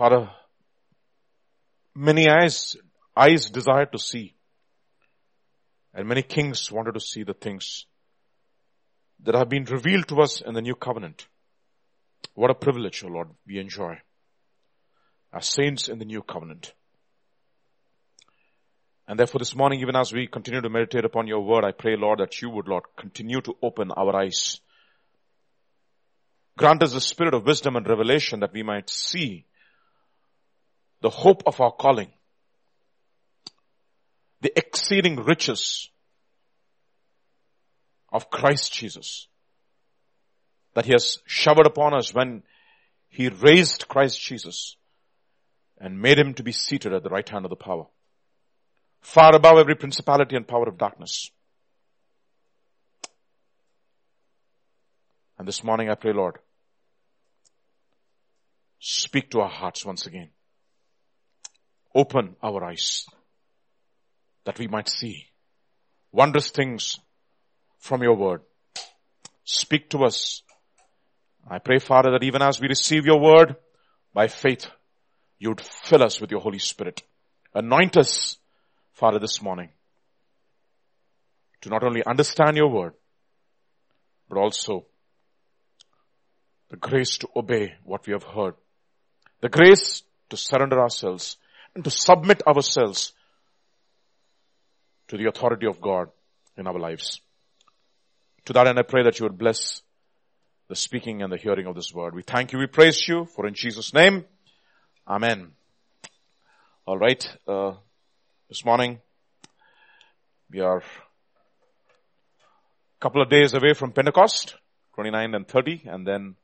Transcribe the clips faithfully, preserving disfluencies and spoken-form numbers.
Father, many eyes, eyes desired to see, and many kings wanted to see the things that have been revealed to us in the new covenant. What a privilege, O Lord, we enjoy as saints in the new covenant. And therefore this morning, even as we continue to meditate upon your word, I pray, Lord, that you would, Lord, continue to open our eyes. Grant us the spirit of wisdom and revelation that we might see the hope of our calling, the exceeding riches of Christ Jesus that he has showered upon us when he raised Christ Jesus and made him to be seated at the right hand of the power, far above every principality and power of darkness. And this morning I pray, Lord, speak to our hearts once again. Open our eyes that we might see wondrous things from your word. Speak to us. I pray, Father, that even as we receive your word by faith, you would fill us with your Holy Spirit. Anoint us, Father, this morning to not only understand your word, but also the grace to obey what we have heard, the grace to surrender ourselves and to submit ourselves to the authority of God in our lives. To that end, I pray that you would bless the speaking and the hearing of this word. We thank you, we praise you, for in Jesus' name, amen. All right, uh, this morning, we are a couple of days away from Pentecost, twenty-nine and thirty, and then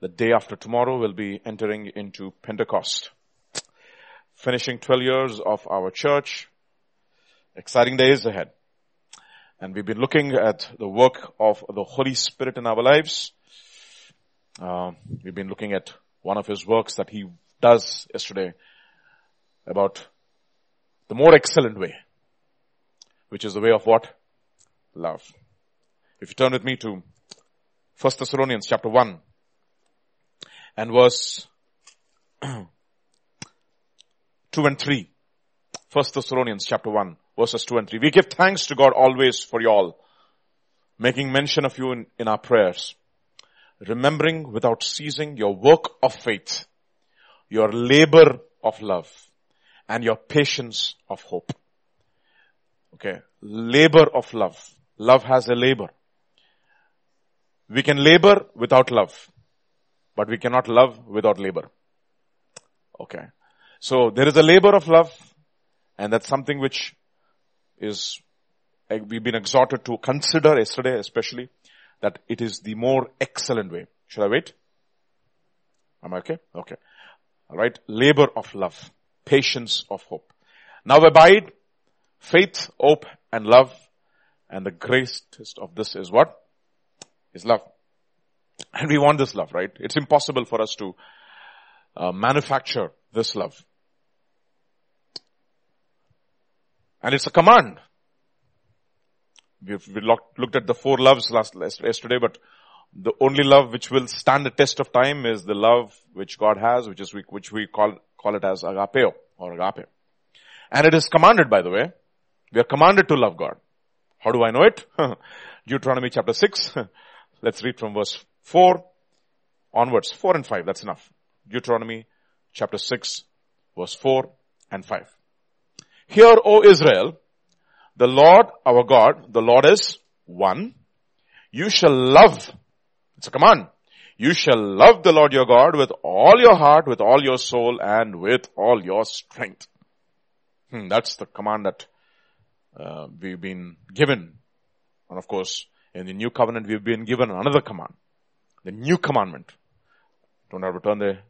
the day after tomorrow we'll be entering into Pentecost, finishing twelve years of our church. Exciting days ahead. And we've been looking at the work of the Holy Spirit in our lives. Uh, we've been looking at one of his works that he does yesterday about the more excellent way, which is the way of what? Love. If you turn with me to First Thessalonians chapter one and verse two and three. First Thessalonians chapter one. Verses two and three. We give thanks to God always for you all, making mention of you in, in our prayers, remembering without ceasing your work of faith, your labor of love, and your patience of hope. Okay, labor of love. Love has a labor. We can labor without love, but we cannot love without labor. Okay, so there is a labor of love, and that's something which is, we've been exhorted to consider yesterday especially, that it is the more excellent way. Should I wait? Am I okay? Okay. Alright. Labor of love. Patience of hope. Now abide faith, hope, and love. And the greatest of this is what? Is love. And we want this love, right? It's impossible for us to uh, manufacture this love. And it's a command. We've, we looked at the four loves last, last yesterday, but the only love which will stand the test of time is the love which God has, which is we, which we call call it as agapeo or agape. And it is commanded, by the way. We are commanded to love God. How do I know it? Deuteronomy chapter six. Let's read from verse four onwards. four and five, that's enough. Deuteronomy chapter six, verse four and five. Hear, O Israel, the Lord our God, the Lord is one. You shall love, it's a command, you shall love the Lord your God with all your heart, with all your soul, and with all your strength. Hmm, that's the command that uh, we've been given. And of course, in the new covenant, we've been given another command, the new commandment. Don't have to turn there.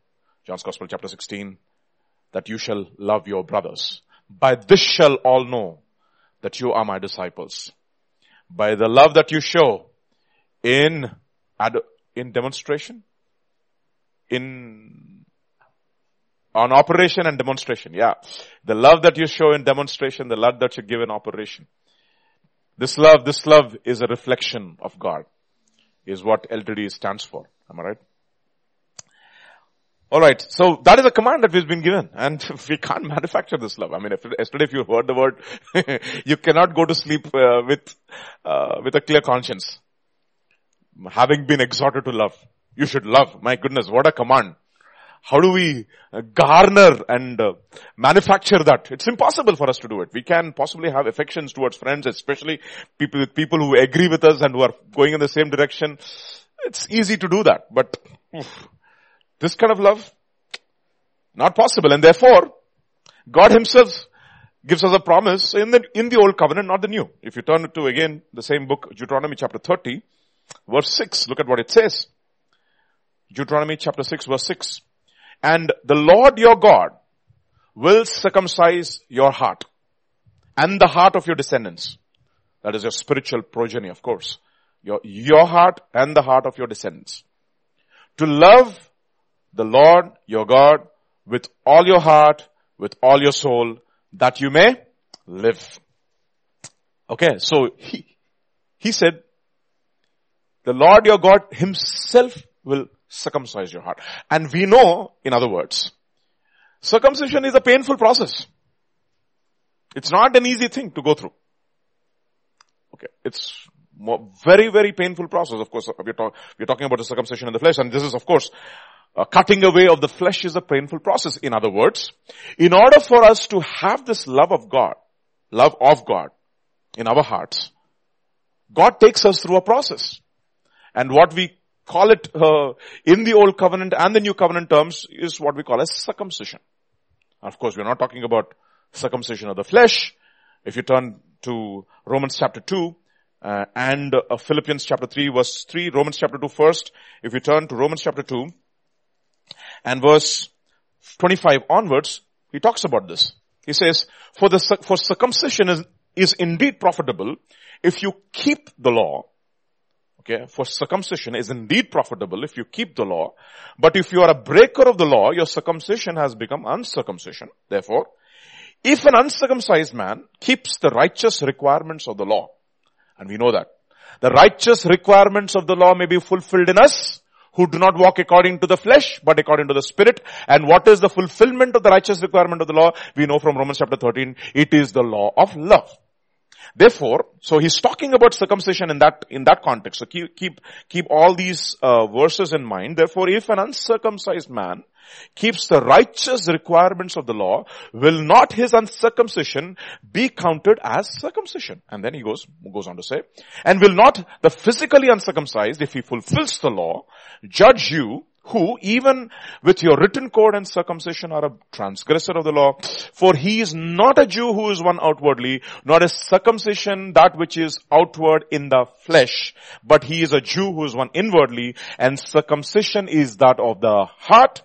John's Gospel chapter sixteen, that you shall love your brothers. By this shall all know that you are my disciples, by the love that you show in ad- in demonstration, in on operation and demonstration. Yeah, the love that you show in demonstration, the love that you give in operation. This love, this love is a reflection of God, is what L T D stands for. Am I right? Alright, so that is a command that we've been given, and we can't manufacture this love. I mean, if, yesterday if you heard the word, you cannot go to sleep uh, with uh, with a clear conscience. Having been exhorted to love, you should love. My goodness, what a command. How do we garner and uh, manufacture that? It's impossible for us to do it. We can possibly have affections towards friends, especially people with people who agree with us and who are going in the same direction. It's easy to do that, but... Oof, this kind of love, not possible. And therefore, God himself gives us a promise in the, in the old covenant, not the new. If you turn to again, the same book, Deuteronomy chapter thirty, verse six, look at what it says. Deuteronomy chapter six, verse six. And the Lord your God will circumcise your heart and the heart of your descendants. That is your spiritual progeny, of course. Your, your heart and the heart of your descendants. To love the Lord your God with all your heart, with all your soul, that you may live. Okay, so he, he said, the Lord your God himself will circumcise your heart. And we know, in other words, circumcision is a painful process. It's not an easy thing to go through. Okay, it's... very, very painful process. Of course, we're, talk, we're talking about the circumcision in the flesh, and this is, of course, uh, cutting away of the flesh is a painful process. In other words, in order for us to have this love of God, love of God in our hearts, God takes us through a process. And what we call it uh, in the Old Covenant and the New Covenant terms is what we call as circumcision. Of course, we're not talking about circumcision of the flesh. If you turn to Romans chapter two, Uh, and uh, Philippians chapter three, verse three, Romans chapter two first. If you turn to Romans chapter two and verse twenty-five onwards, he talks about this. He says, for the for circumcision is, is indeed profitable if you keep the law. Okay, for circumcision is indeed profitable if you keep the law. But if you are a breaker of the law, your circumcision has become uncircumcision. Therefore, if an uncircumcised man keeps the righteous requirements of the law, and we know that the righteous requirements of the law may be fulfilled in us who do not walk according to the flesh, but according to the Spirit. And what is the fulfillment of the righteous requirement of the law? We know from Romans chapter thirteen, it is the law of love. Therefore, so he's talking about circumcision in that, in that context. So keep, keep, keep all these uh, verses in mind. Therefore, if an uncircumcised man keeps the righteous requirements of the law, will not his uncircumcision be counted as circumcision? And then he goes, goes on to say, and will not the physically uncircumcised, if he fulfills the law, judge you, who even with your written code and circumcision are a transgressor of the law? For he is not a Jew who is one outwardly, nor is circumcision that which is outward in the flesh, but he is a Jew who is one inwardly, and circumcision is that of the heart,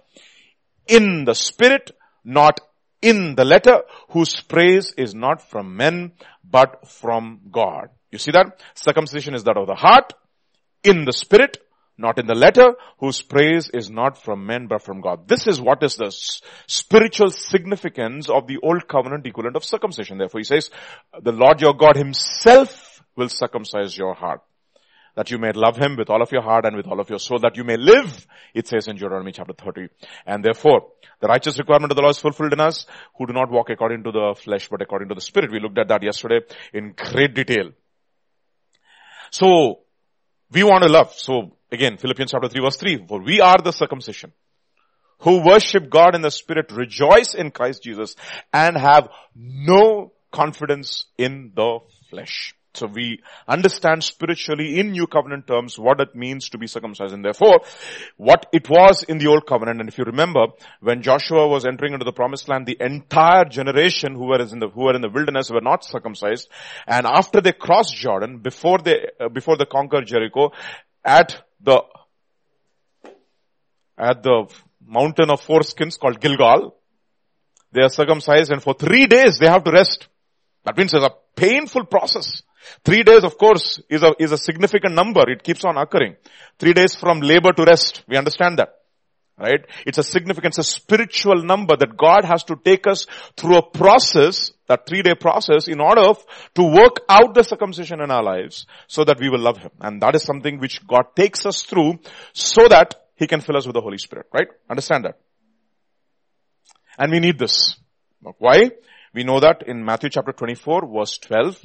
in the Spirit, not in the letter, whose praise is not from men, but from God. You see that? Circumcision is that of the heart, in the Spirit, not in the letter, whose praise is not from men, but from God. This is what is the spiritual significance of the Old Covenant equivalent of circumcision. Therefore, he says, the Lord your God himself will circumcise your heart, that you may love him with all of your heart and with all of your soul, that you may live, it says in Deuteronomy chapter thirty. And therefore, the righteous requirement of the law is fulfilled in us, who do not walk according to the flesh, but according to the Spirit. We looked at that yesterday in great detail. So, we want to love. So, again, Philippians chapter three, verse three, for we are the circumcision, who worship God in the Spirit, rejoice in Christ Jesus, and have no confidence in the flesh. So we understand spiritually in New Covenant terms what it means to be circumcised. And therefore, what it was in the Old Covenant. And if you remember, when Joshua was entering into the Promised Land, the entire generation who were in the, who were in the wilderness were not circumcised. And after they crossed Jordan, before they, uh, before they conquered Jericho, at the, at the mountain of foreskins called Gilgal, they are circumcised, and for three days they have to rest. That means it's a painful process. Three days, of course, is a, is a significant number. It keeps on occurring. Three days from labor to rest. We understand that, right? It's a significant, it's a spiritual number that God has to take us through a process, that three-day process, in order of, to work out the circumcision in our lives so that we will love him. And that is something which God takes us through so that he can fill us with the Holy Spirit, right? Understand that. And we need this. Why? We know that in Matthew chapter twenty-four, verse twelve.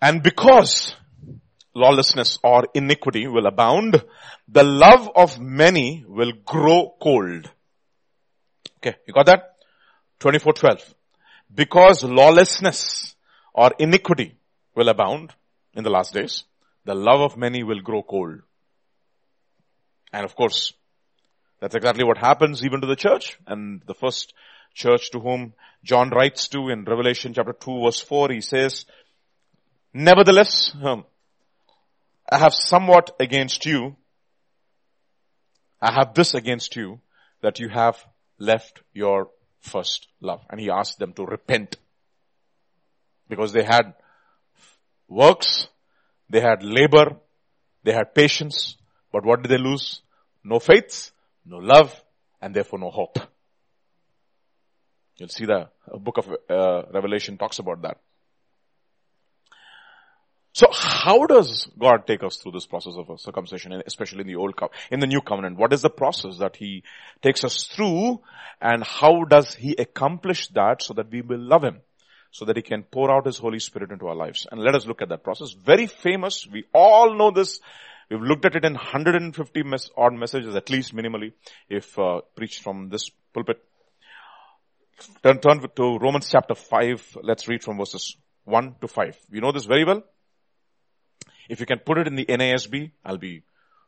And because lawlessness or iniquity will abound, the love of many will grow cold. Okay, you got that? twenty-four twelve. Because lawlessness or iniquity will abound in the last days, the love of many will grow cold. And of course, that's exactly what happens even to the church. And the first church to whom John writes to in Revelation chapter two verse four, he says, nevertheless, I have somewhat against you. I have this against you, that you have left your first love. And he asked them to repent. Because they had works, they had labor, they had patience. But what did they lose? No faith, no love, and therefore no hope. You'll see the book of uh, Revelation talks about that. So how does God take us through this process of circumcision, especially in the old covenant, in the new covenant? What is the process that he takes us through, and how does he accomplish that so that we will love him, so that he can pour out his Holy Spirit into our lives? And let us look at that process. Very famous. We all know this. We've looked at it in one hundred fifty mes- odd messages, at least minimally, if uh, preached from this pulpit. Turn, turn to Romans chapter five. Let's read from verses one to five. You know this very well. If you can put it in the N A S B, I'll be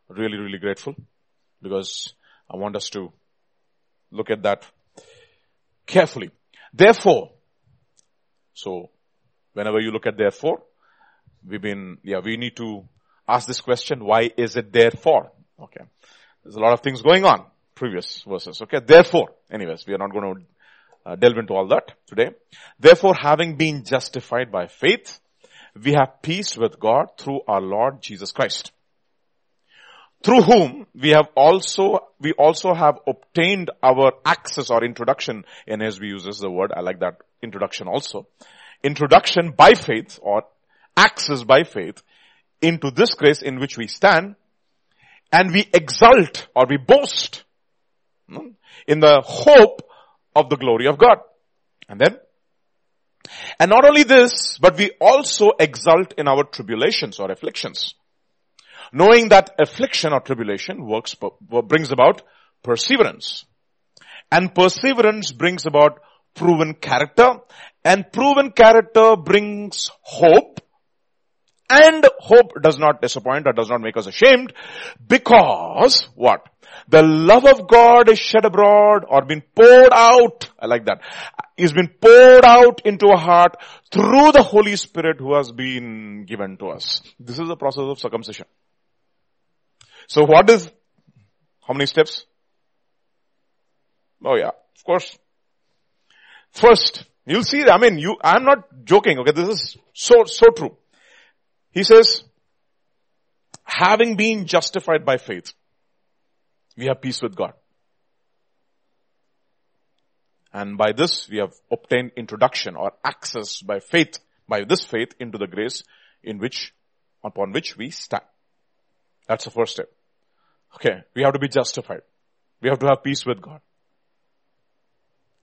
really, really grateful, because I want us to look at that carefully. Therefore, so whenever you look at therefore, we've been, yeah, we need to ask this question, why is it therefore? Okay. There's a lot of things going on, previous verses. Okay. Therefore, anyways, we are not going to uh, delve into all that today. Therefore, having been justified by faith, we have peace with God through our Lord Jesus Christ, through whom we have also, we also have obtained our access or introduction. N A S B uses the word, I like that, introduction also. Introduction by faith or access by faith into this grace in which we stand, and we exult or we boast in the hope of the glory of God. And then, and not only this, but we also exult in our tribulations or afflictions, knowing that affliction or tribulation works brings about perseverance. And perseverance brings about proven character. And proven character brings hope. And hope does not disappoint or does not make us ashamed, because what? The love of God is shed abroad or been poured out. I like that. Is been poured out into our heart through the Holy Spirit who has been given to us. This is the process of circumcision. So what is, how many steps? Oh yeah, of course. First, you'll see, I mean, you, I'm not joking, okay, this is so, so true. He says, having been justified by faith, we have peace with God. And by this, we have obtained introduction or access by faith, by this faith into the grace in which, upon which we stand. That's the first step. Okay, we have to be justified. We have to have peace with God.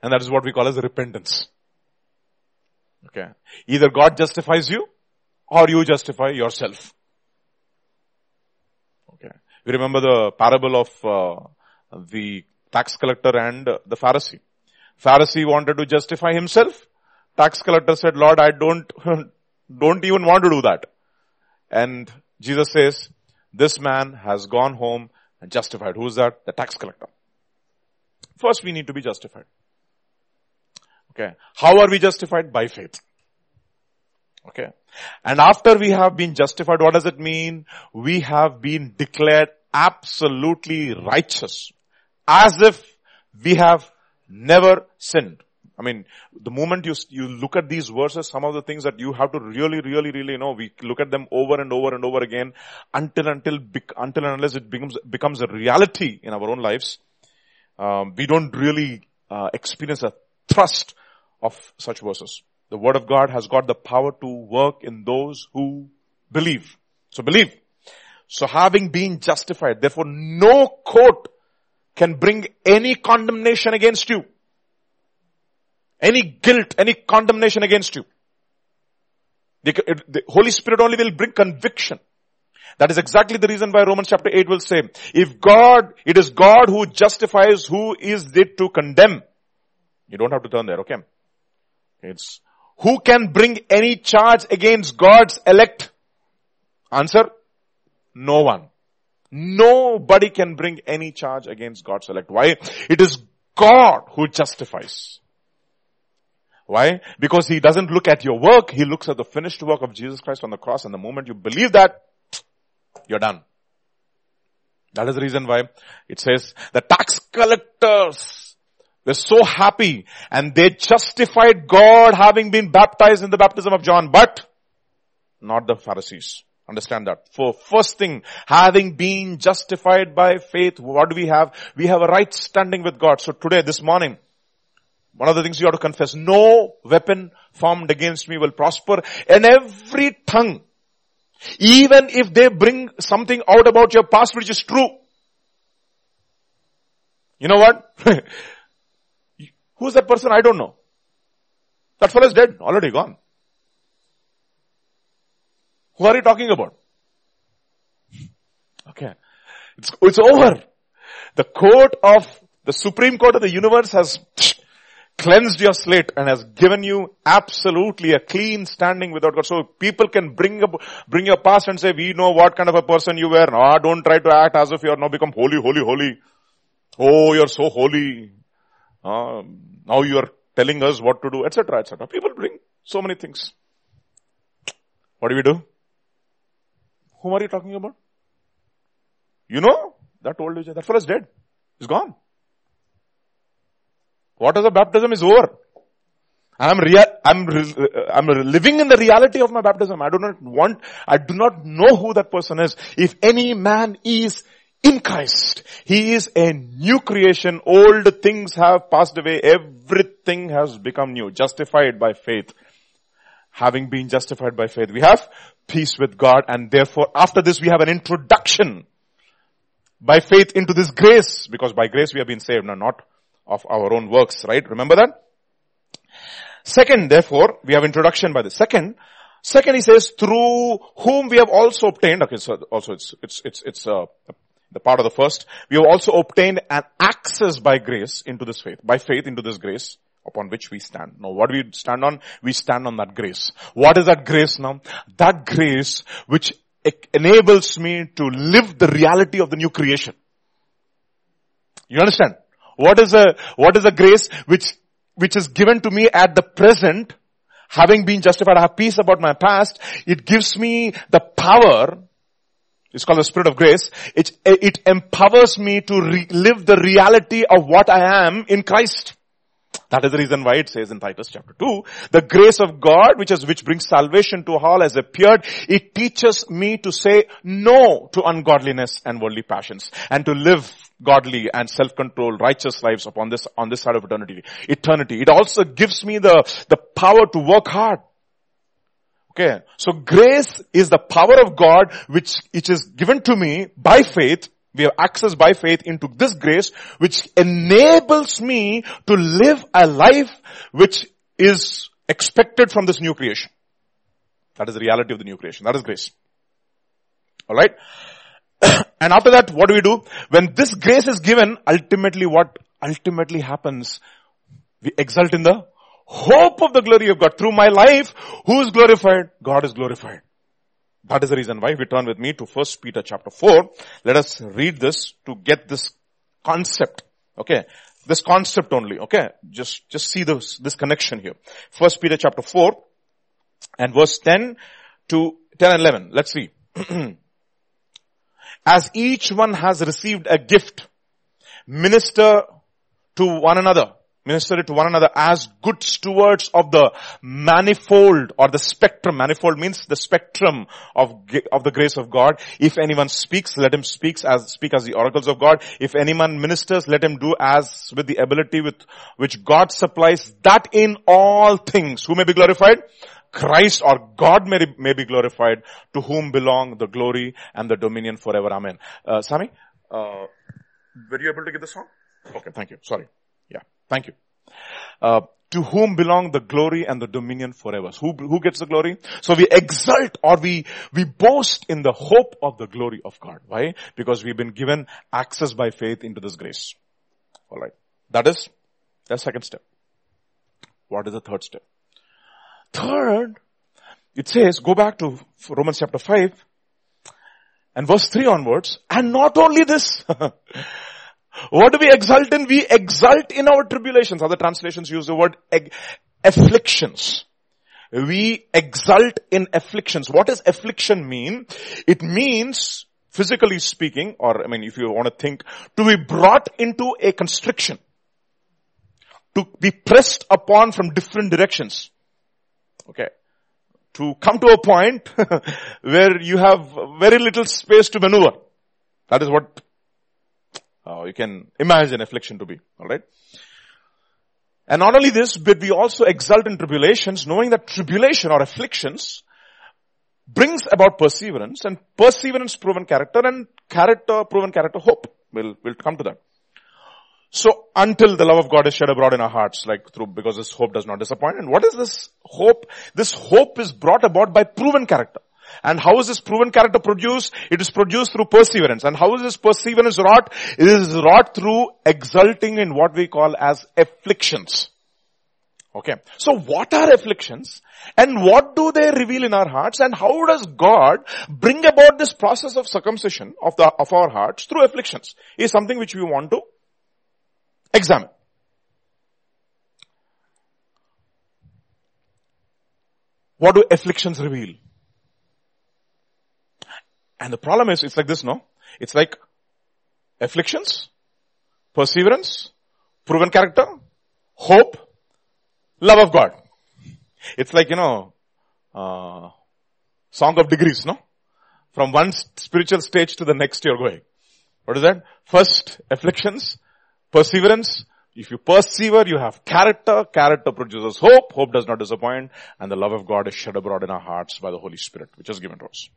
And that is what we call as repentance. Okay, either God justifies you, or you justify yourself. Okay. You remember the parable of uh, the tax collector and uh, the Pharisee. Pharisee wanted to justify himself. Tax collector said, Lord, I don't, don't even want to do that. And Jesus says, this man has gone home and justified. Who's that? The tax collector. First, we need to be justified. Okay. How are we justified? By faith. Okay. And after we have been justified, what does it mean? We have been declared absolutely righteous, as if we have never sinned. I mean, the moment you you look at these verses, some of the things that you have to really, really, really know, we look at them over and over and over again until until until and unless it becomes becomes a reality in our own lives, um, we don't really uh, experience a thrust of such verses. The word of God has got the power to work in those who believe. So believe. So having been justified, therefore no court can bring any condemnation against you. Any guilt, any condemnation against you. The, the Holy Spirit only will bring conviction. That is exactly the reason why Romans chapter eight will say, if God, it is God who justifies, who is it to condemn? You don't have to turn there, okay? It's, who can bring any charge against God's elect? Answer, no one. Nobody can bring any charge against God's elect. Why? It is God who justifies. Why? Because He doesn't look at your work. He looks at the finished work of Jesus Christ on the cross. And the moment you believe that, you're done. That is the reason why it says the tax collectors were so happy and they justified God having been baptized in the baptism of John, but not the Pharisees. Understand that. For first thing, having been justified by faith, what do we have? We have a right standing with God. So today, this morning, one of the things you have to confess, no weapon formed against me will prosper, and every tongue, even if they bring something out about your past which is true. You know what? Who's that person? I don't know. That fellow is dead. Already gone. Who are you talking about? Okay. It's, it's over. The court of, the Supreme Court of the universe has cleansed your slate and has given you absolutely a clean standing without God. So people can bring up, bring your past and say, we know what kind of a person you were. Ah, don't try to act as if you are now become holy, holy, holy. Oh, you're so holy. Ah, now you are telling us what to do, et cetera, et cetera. People bring so many things. What do we do? Whom are you talking about? You know, that old age, that fellow is dead. He's gone. Waters of baptism is over. I'm real, I'm, re- I'm living in the reality of my baptism. I do not want, I do not know who that person is. If any man is in Christ, he is a new creation. Old things have passed away. Everything has become new. Justified by faith. Having been justified by faith, we have peace with God, and therefore after this we have an introduction by faith into this grace, because by grace we have been saved, no, not of our own works, right? Remember that? Second, therefore, we have introduction by the second. Second, he says, through whom we have also obtained, okay, so also it's, it's, it's, it's, uh, the part of the first. We have also obtained an access by grace into this faith, by faith into this grace upon which we stand. Now, what do we stand on? We stand on that grace. What is that grace now? That grace which enables me to live the reality of the new creation. You understand? What is a, what is a grace which, which is given to me at the present? Having been justified, I have peace about my past. It gives me the power. It's called the Spirit of Grace. It, it empowers me to re- live the reality of what I am in Christ. That is the reason why it says in Titus chapter two, the grace of God, which is, which brings salvation to all has appeared. It teaches me to say no to ungodliness and worldly passions and to live godly and self-controlled, righteous lives upon this, on this side of eternity, eternity. It also gives me the, the power to work hard. Okay. So grace is the power of God, which, which is given to me by faith. We have access by faith into this grace, which enables me to live a life which is expected from this new creation. That is the reality of the new creation. That is grace. Alright? And after that, what do we do? When this grace is given, ultimately what ultimately happens? We exult in the hope of the glory of God. Through my life, who is glorified? God is glorified. That is the reason why. We turn with me to First Peter chapter four. Let us read this to get this concept. Okay. This concept only. Okay. Just, just see this, this connection here. First Peter chapter four and verse ten to ten and eleven. Let's see. As each one has received a gift, minister to one another. Minister it to one another as good stewards of the manifold or the spectrum. Manifold means the spectrum of, of the grace of God. If anyone speaks, let him speak as, speak as the oracles of God. If anyone ministers, let him do as with the ability with which God supplies, that in all things, who may be glorified? Christ or God may, may be glorified, to whom belong the glory and the dominion forever. Amen. Uh, Sami, uh, were you able to get this one? Okay, thank you. Sorry. Yeah. Thank you. Uh, to whom belong the glory and the dominion forever. Who, who gets the glory? So we exult or we, we boast in the hope of the glory of God. Why? Because we've been given access by faith into this grace. Alright. That is the second step. What is the third step? Third, it says, go back to Romans chapter five and verse three onwards. And not only this, what do we exult in? We exult in our tribulations. Other translations use the word afflictions. We exult in afflictions. What does affliction mean? It means, physically speaking, or I mean, if you want to think, to be brought into a constriction. To be pressed upon from different directions. Okay. To come to a point where you have very little space to maneuver. That is what Uh, you can imagine affliction to be, alright? And not only this, but we also exult in tribulations, knowing that tribulation or afflictions brings about perseverance, and perseverance proven character, and character proven character hope. We'll, we'll come to that. So until the love of God is shed abroad in our hearts, like through, because this hope does not disappoint. And what is this hope? This hope is brought about by proven character. And how is this proven character produced? It is produced through perseverance. And how is this perseverance wrought? It is wrought through exulting in what we call as afflictions. Okay. So what are afflictions? And what do they reveal in our hearts? And how does God bring about this process of circumcision of the, of our hearts through afflictions? Is something which we want to examine. What do afflictions reveal? And the problem is, it's like this, no? It's like afflictions, perseverance, proven character, hope, love of God. It's like, you know, uh, song of degrees, no? From one spiritual stage to the next you're going. What is that? First, afflictions, perseverance. If you persevere, you have character. Character produces hope. Hope does not disappoint. And the love of God is shed abroad in our hearts by the Holy Spirit, which is given to us.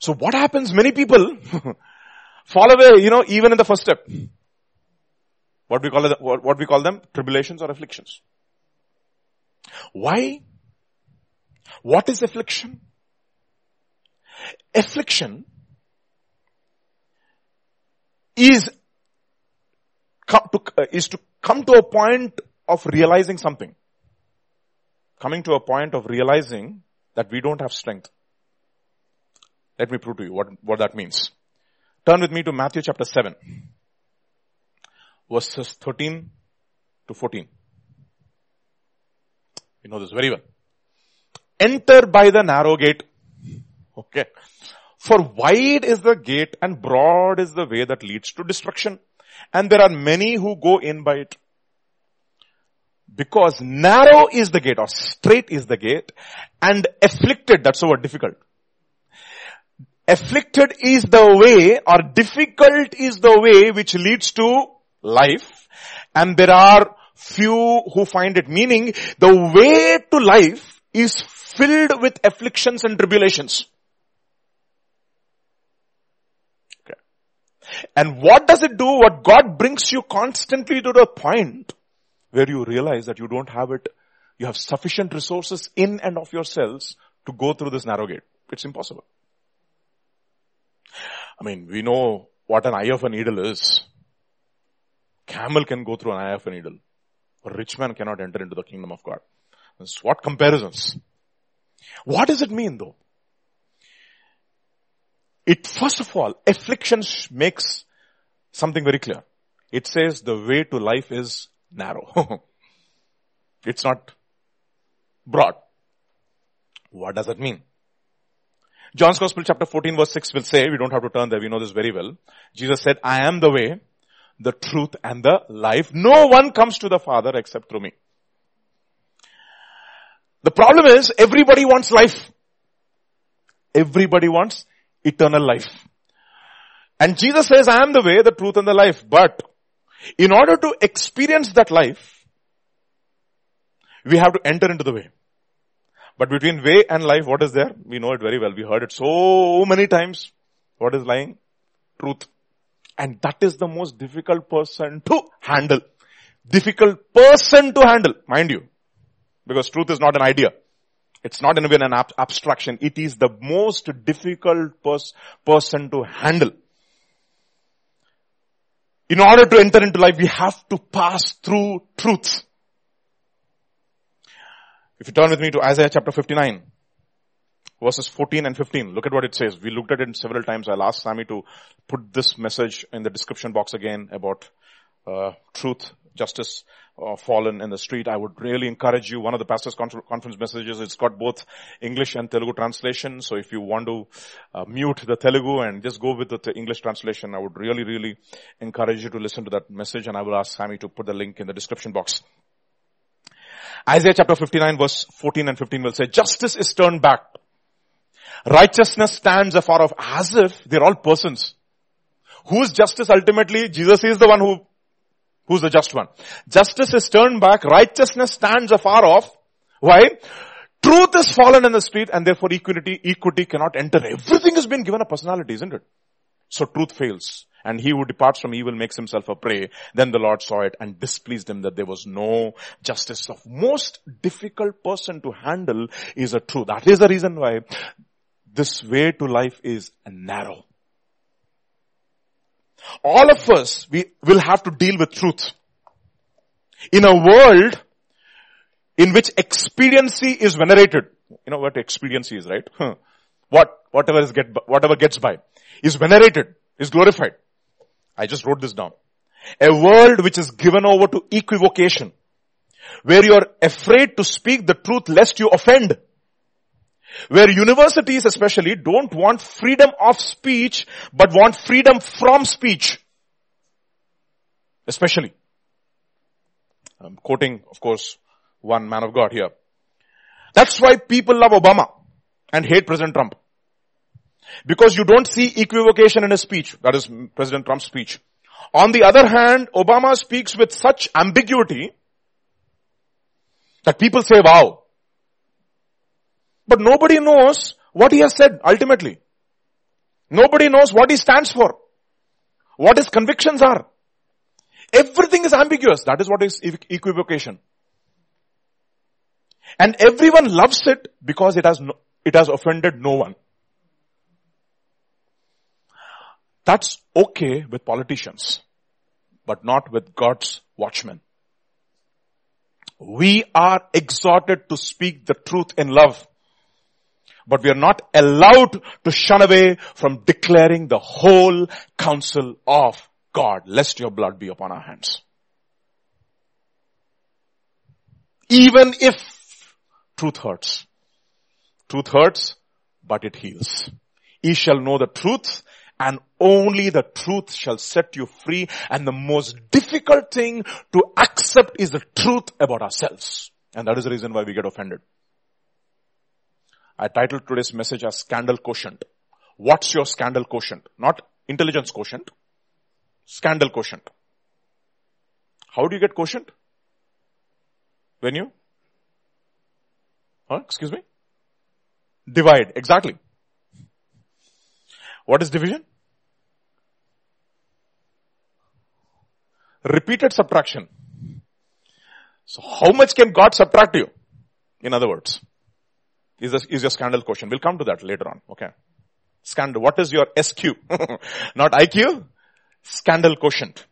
So what happens, many people fall away, you know, even in the first step. What we call it, what we call them, tribulations or afflictions. Why? What is affliction? Affliction is come to, uh, is to come to a point of realizing something. Coming to a point of realizing that we don't have strength. Let me prove to you what, what that means. Turn with me to Matthew chapter seven. Verses thirteen to fourteen. You know this very well. Enter by the narrow gate. Okay. For wide is the gate and broad is the way that leads to destruction. And there are many who go in by it. Because narrow is the gate, or straight is the gate, and afflicted, that's the word, difficult. Afflicted is the way, or difficult is the way which leads to life, and there are few who find it. Meaning, the way to life is filled with afflictions and tribulations. Okay. And what does it do? What God brings you constantly to the point where you realize that you don't have it. You have sufficient resources in and of yourselves to go through this narrow gate. It's impossible. I mean, we know what an eye of a needle is. Camel can go through an eye of a needle. A rich man cannot enter into the kingdom of God. That's what comparisons. What does it mean though? It, first of all, affliction makes something very clear. It says the way to life is narrow. It's not broad. What does it mean? John's Gospel chapter fourteen verse six will say, we don't have to turn there, we know this very well. Jesus said, I am the way, the truth, and the life. No one comes to the Father except through me. The problem is, everybody wants life. Everybody wants eternal life. And Jesus says, I am the way, the truth, and the life. But in order to experience that life, we have to enter into the way. But between way and life, what is there? We know it very well. We heard it so many times. What is lying? Truth. And that is the most difficult person to handle. Difficult person to handle, mind you. Because truth is not an idea. It's not even an ab- abstraction. It is the most difficult pers- person to handle. In order to enter into life, we have to pass through truth. If you turn with me to Isaiah chapter fifty-nine, verses fourteen and fifteen, look at what it says. We looked at it several times. I'll ask Sami to put this message in the description box again about uh, truth, justice, Uh, fallen in the street. I would really encourage you. One of the pastor's con- conference messages, it's got both English and Telugu translation. So if you want to uh, mute the Telugu and just go with the t- English translation, I would really, really encourage you to listen to that message, and I will ask Sami to put the link in the description box. Isaiah chapter fifty-nine verse fourteen and fifteen will say, justice is turned back. Righteousness stands afar off, as if they're all persons. Whose justice ultimately? Jesus is the one who Who's the just one? Justice is turned back. Righteousness stands afar off. Why? Truth is fallen in the street, and therefore equity, equity cannot enter. Everything has been given a personality, isn't it? So truth fails. And he who departs from evil makes himself a prey. Then the Lord saw it and displeased him that there was no justice. The most difficult person to handle is a truth. That is the reason why this way to life is narrow. All of us, we will have to deal with truth. In a world in which expediency is venerated, you know what expediency is, right? Huh. What, whatever is get, whatever gets by is venerated, is glorified. I just wrote this down. A world which is given over to equivocation, where you are afraid to speak the truth lest you offend. Where universities especially don't want freedom of speech, but want freedom from speech. Especially. I'm quoting, of course, one man of God here. That's why people love Obama and hate President Trump. Because you don't see equivocation in his speech. That is President Trump's speech. On the other hand, Obama speaks with such ambiguity that people say, wow. But nobody knows what he has said ultimately. Nobody knows what he stands for. What his convictions are. Everything is ambiguous. That is what is equivocation. And everyone loves it because it has no, it has offended no one. That's okay with politicians, but not with God's watchmen. We are exhorted to speak the truth in love. But we are not allowed to shun away from declaring the whole counsel of God, lest your blood be upon our hands. Even if truth hurts. Truth hurts, but it heals. Ye shall know the truth, and only the truth shall set you free. And the most difficult thing to accept is the truth about ourselves. And that is the reason why we get offended. I titled today's message as Scandal Quotient. What's your scandal quotient? Not intelligence quotient. Scandal quotient. How do you get quotient? When you? Huh? Excuse me? Divide. Exactly. What is division? Repeated subtraction. So how much can God subtract you? In other words. Is, this, is your scandal quotient. We'll come to that later on. Okay. Scandal. What is your S Q? Not I Q. Scandal quotient.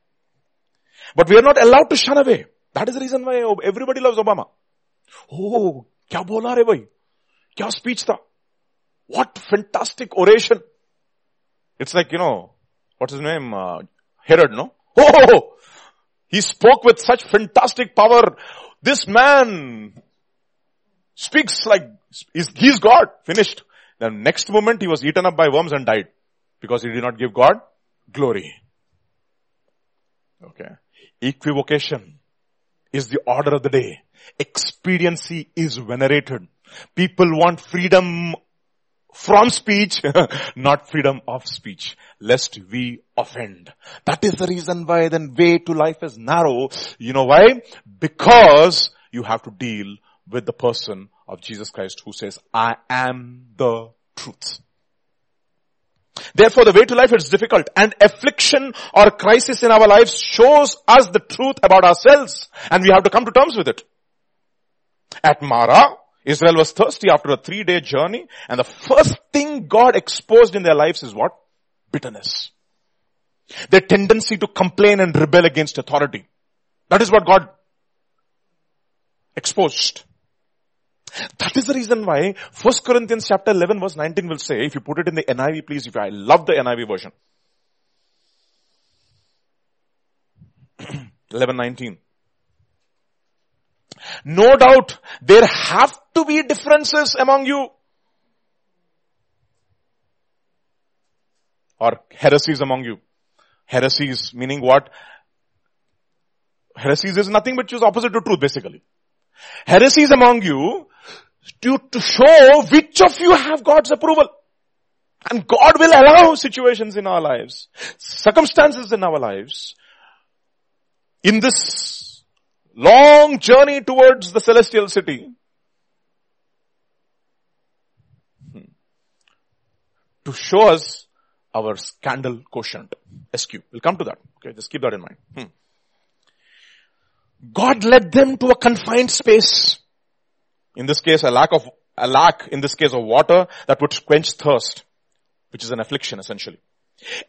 But we are not allowed to shun away. That is the reason why everybody loves Obama. Oh, kya bola re bhai? Kya speech tha? What fantastic oration. It's like, you know, what's his name? Uh, Herod, no? Oh, he spoke with such fantastic power. This man speaks like he's God. Finished. The next moment he was eaten up by worms and died because he did not give God glory. Okay. Equivocation is the order of the day. Expediency is venerated. People want freedom from speech, not freedom of speech, lest we offend. That is the reason why the way to life is narrow. You know why? Because you have to deal with the person of Jesus Christ who says, I am the truth. Therefore, the way to life is difficult, and affliction or crisis in our lives shows us the truth about ourselves, and we have to come to terms with it. At Mara, Israel was thirsty after a three-day journey, and the first thing God exposed in their lives is what? Bitterness. Their tendency to complain and rebel against authority. That is what God exposed. That is the reason why First Corinthians chapter eleven verse nineteen will say, if you put it in the N I V please, if you, I love the N I V version. eleven nineteen. No doubt there have to be differences among you, or heresies among you. Heresies meaning what? Heresies is nothing but just opposite to truth basically. Heresies among you to, to show which of you have God's approval. And God will allow situations in our lives, circumstances in our lives, in this long journey towards the celestial city, to show us our scandal quotient, S Q. We'll come to that. Okay, just keep that in mind. Hmm. God led them to a confined space. In this case, a lack of, a lack in this case of water that would quench thirst, which is an affliction essentially,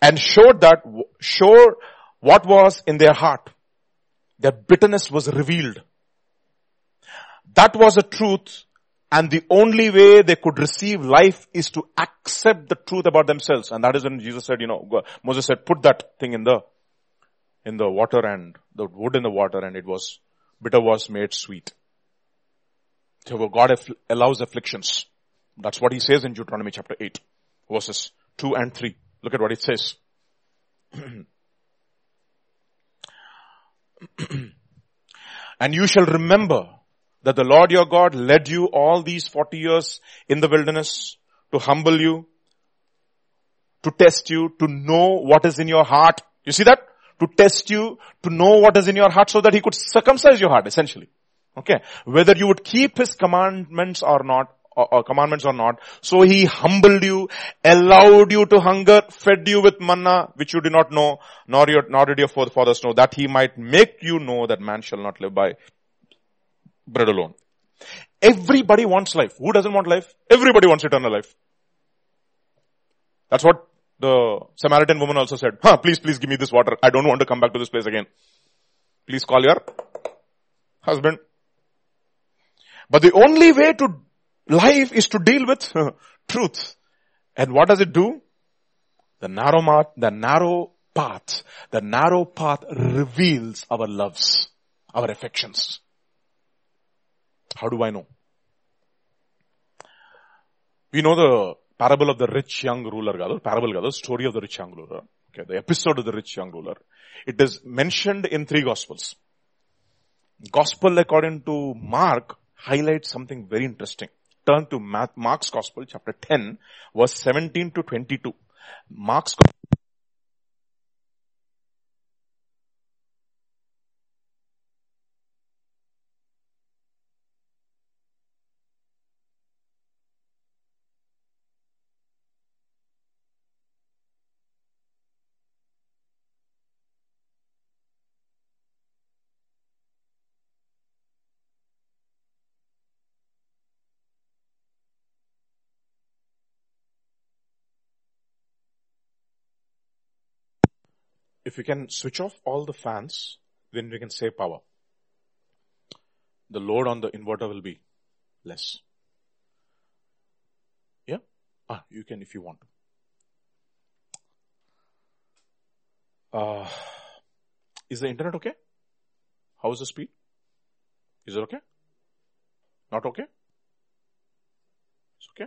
and showed that, showed what was in their heart. Their bitterness was revealed. That was a truth, and the only way they could receive life is to accept the truth about themselves. And that is when Jesus said, you know, Moses said, put that thing in the, in the water, and the wood in the water, and it was, bitter was made sweet. So God aff- allows afflictions. That's what he says in Deuteronomy chapter eight, verses two and three. Look at what it says. And you shall remember that the Lord your God led you all these forty years in the wilderness to humble you, to test you, to know what is in your heart. You see that? To test you, to know what is in your heart, so that he could circumcise your heart essentially. Okay. Whether you would keep his commandments or not, or, or commandments or not. So he humbled you, allowed you to hunger, fed you with manna, which you did not know, nor, your, nor did your forefathers know, that he might make you know that man shall not live by bread alone. Everybody wants life. Who doesn't want life? Everybody wants eternal life. That's what the Samaritan woman also said. Huh, please, please give me this water. I don't want to come back to this place again. Please call your husband. But the only way to life is to deal with truth. And what does it do? The narrow path, the narrow path, the narrow path reveals our loves, our affections. How do I know? We know the parable of the rich young ruler, gather, parable gather, story of the rich young ruler. Okay, the episode of the rich young ruler. It is mentioned in three gospels. Gospel according to Mark highlights something very interesting. Turn to Mark's Gospel, chapter ten, verse seventeen to twenty-two. Mark's Gospel. If you can switch off all the fans, then we can save power. The load on the inverter will be less. Yeah? Ah, you can if you want. Uh, is the internet okay? How is the speed? Is it okay? Not okay? It's okay?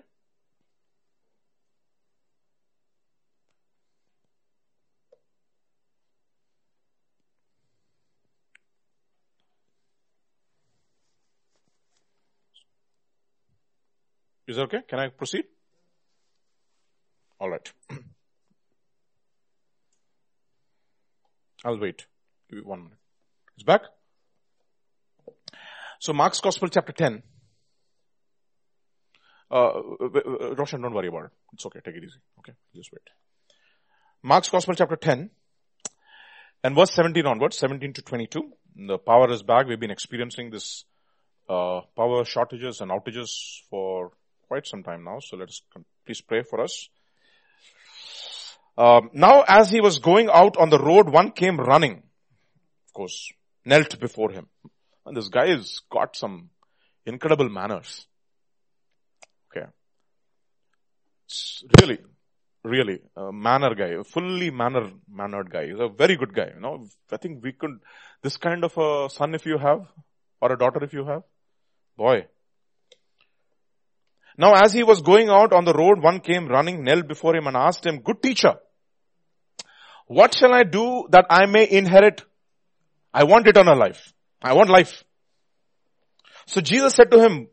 Is that okay? Can I proceed? All right. I'll wait. Give you one minute. It's back. So Mark's Gospel, chapter ten. Uh, Roshan, don't worry about it. It's okay. Take it easy. Okay. Just wait. Mark's Gospel, chapter ten. And verse seventeen onwards, seventeen to twenty-two. The power is back. We've been experiencing this uh, power shortages and outages for quite some time now. So let's please pray for us. Um, now as he was going out on the road, one came running. Of course, knelt before him. And this guy has got some incredible manners. Okay. It's really... Really, a manner guy, a fully manner, mannered guy. He's a very good guy, you know. I think we could, this kind of a son if you have, or a daughter if you have. Boy. Now as he was going out on the road, one came running, knelt before him and asked him, "Good teacher, what shall I do that I may inherit? I want eternal life. I want life." So Jesus said to him,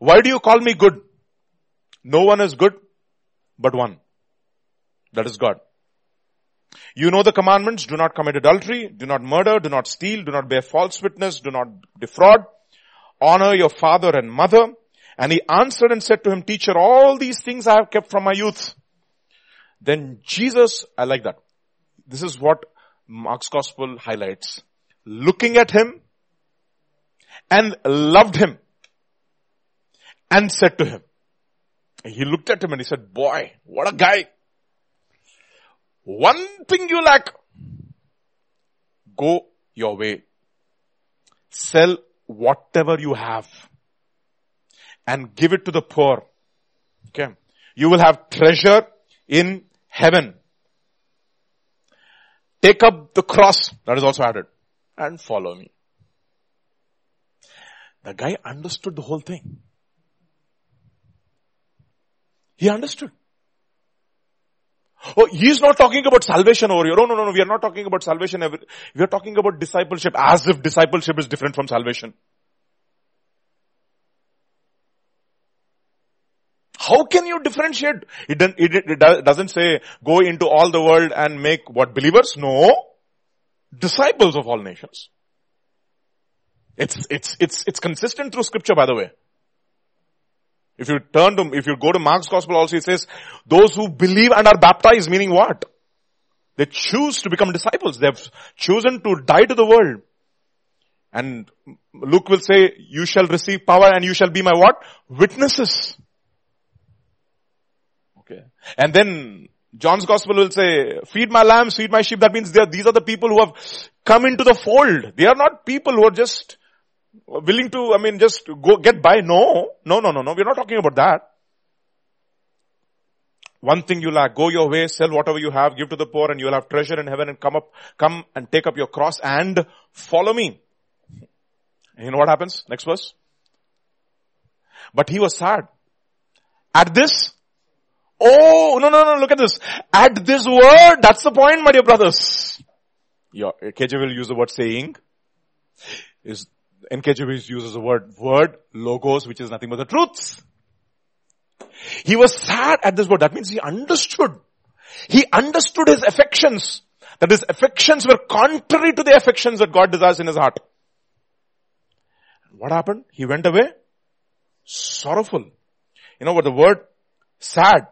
"Why do you call me good? No one is good but one. That is God. You know the commandments, do not commit adultery, do not murder, do not steal, do not bear false witness, do not defraud, honor your father and mother." And he answered and said to him, "Teacher, all these things I have kept from my youth." Then Jesus, I like that. This is what Mark's Gospel highlights. Looking at him and loved him and said to him. He looked at him and he said, "Boy, what a guy. One thing you lack. Go your way. Sell whatever you have and give it to the poor. Okay. You will have treasure in heaven. Take up the cross," that is also added, "and follow me." The guy understood the whole thing. He understood. Oh, he's not talking about salvation over here. No, no, no, no. We are not talking about salvation. We are talking about discipleship, as if discipleship is different from salvation. How can you differentiate? It, it, it doesn't say, "Go into all the world and make what? Believers?" No. Disciples of all nations. It's, it's, it's, it's consistent through scripture, by the way. If you turn to, if you go to Mark's Gospel also, he says, those who believe and are baptized, meaning what? They choose to become disciples. They've chosen to die to the world. And Luke will say, "You shall receive power and you shall be my what? Witnesses." Okay. And then John's Gospel will say, "Feed my lambs, feed my sheep." That means they are, these are the people who have come into the fold. They are not people who are just willing to, I mean, just go get by. No, no, no, no, no. We're not talking about that. One thing you lack. Go your way, sell whatever you have, give to the poor, and you'll have treasure in heaven, and come up, come and take up your cross and follow me. And you know what happens? Next verse. But he was sad at this. Oh, no, no, no, look at this. At this word, that's the point, my dear brothers. Your K J will use the word saying. Is N K J V uses the word, word, logos, which is nothing but the truth. He was sad at this word. That means he understood. He understood his affections. That his affections were contrary to the affections that God desires in his heart. What happened? He went away sorrowful. You know what the word sad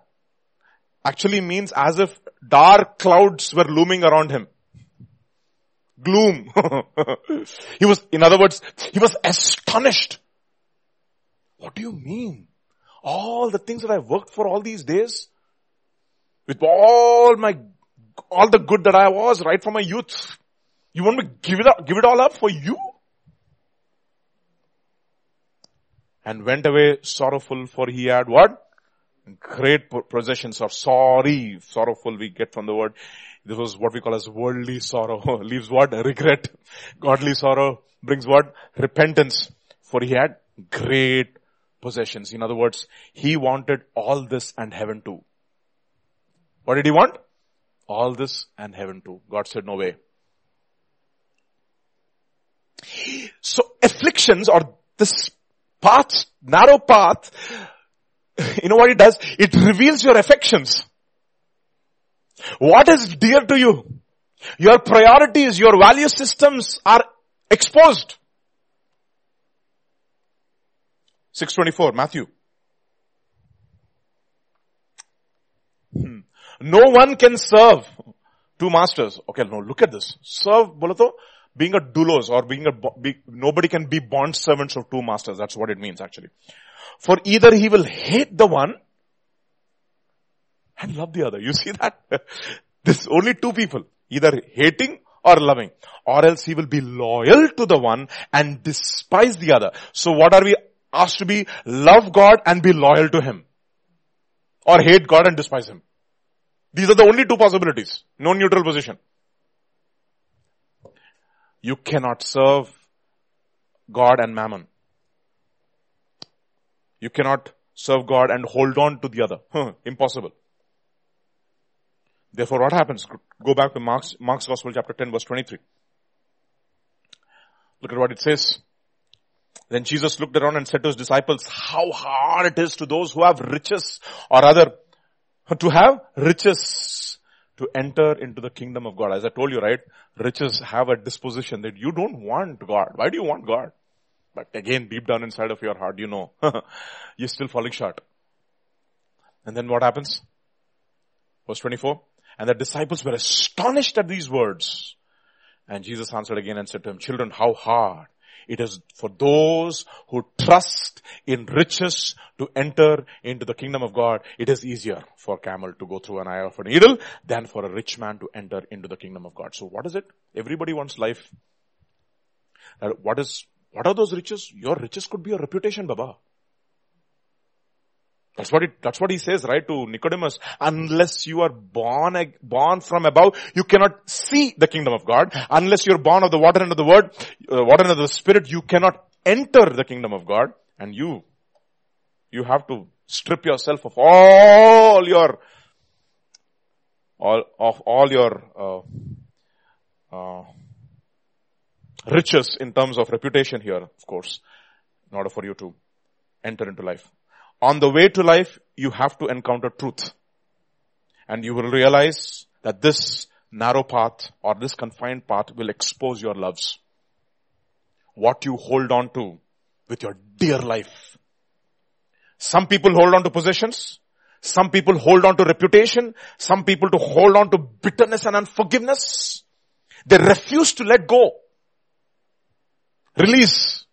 actually means? As if dark clouds were looming around him. Gloom. He was, in other words, he was astonished. What do you mean? All the things that I worked for all these days, with all my, all the good that I was right from my youth, you want me to give it up, give it all up for you? And went away sorrowful, for he had what? Great possessions. Or sorry, sorrowful we get from the word. This was what we call as worldly sorrow. Leaves what? Regret. Godly sorrow brings what? Repentance. For he had great possessions. In other words, he wanted all this and heaven too. What did he want? All this and heaven too. God said, "No way." So afflictions, or this path, narrow path, you know what it does? It reveals your affections. What is dear to you? Your priorities, your value systems are exposed. six twenty-four, Matthew. Hmm. No one can serve two masters. Okay, no, look at this. Serve, bolato, being a doulos or being a, be, nobody can be bond servants of two masters. That's what it means actually. For either he will hate the one and love the other. You see that? There's only two people. Either hating or loving. Or else he will be loyal to the one and despise the other. So what are we asked to be? Love God and be loyal to Him. Or hate God and despise Him. These are the only two possibilities. No neutral position. You cannot serve God and mammon. You cannot serve God and hold on to the other. Impossible. Therefore, what happens? Go back to Mark's, Mark's Gospel, chapter ten, verse twenty-three. Look at what it says. Then Jesus looked around and said to His disciples, how hard it is to those who have riches, or rather, to have riches, to enter into the kingdom of God. As I told you, right? Riches have a disposition that you don't want God. Why do you want God? But again, deep down inside of your heart, you know, you're still falling short. And then what happens? Verse twenty-four. And the disciples were astonished at these words. And Jesus answered again and said to him, children, how hard it is for those who trust in riches to enter into the kingdom of God. It is easier for a camel to go through an eye of a needle than for a rich man to enter into the kingdom of God. So what is it? Everybody wants life. Uh, what is, what are those riches? Your riches could be your reputation, Baba. That's what it, that's what he says, right, to Nicodemus. Unless you are born, born from above, you cannot see the kingdom of God. Unless you're born of the water and of the word, uh, water and of the spirit, you cannot enter the kingdom of God. And you, you have to strip yourself of all your, all, of all your, uh, uh, riches in terms of reputation here, of course, in order for you to enter into life. On the way to life, you have to encounter truth. And you will realize that this narrow path or this confined path will expose your loves. What you hold on to with your dear life. Some people hold on to possessions. Some people hold on to reputation. Some people to hold on to bitterness and unforgiveness. They refuse to let go. Release.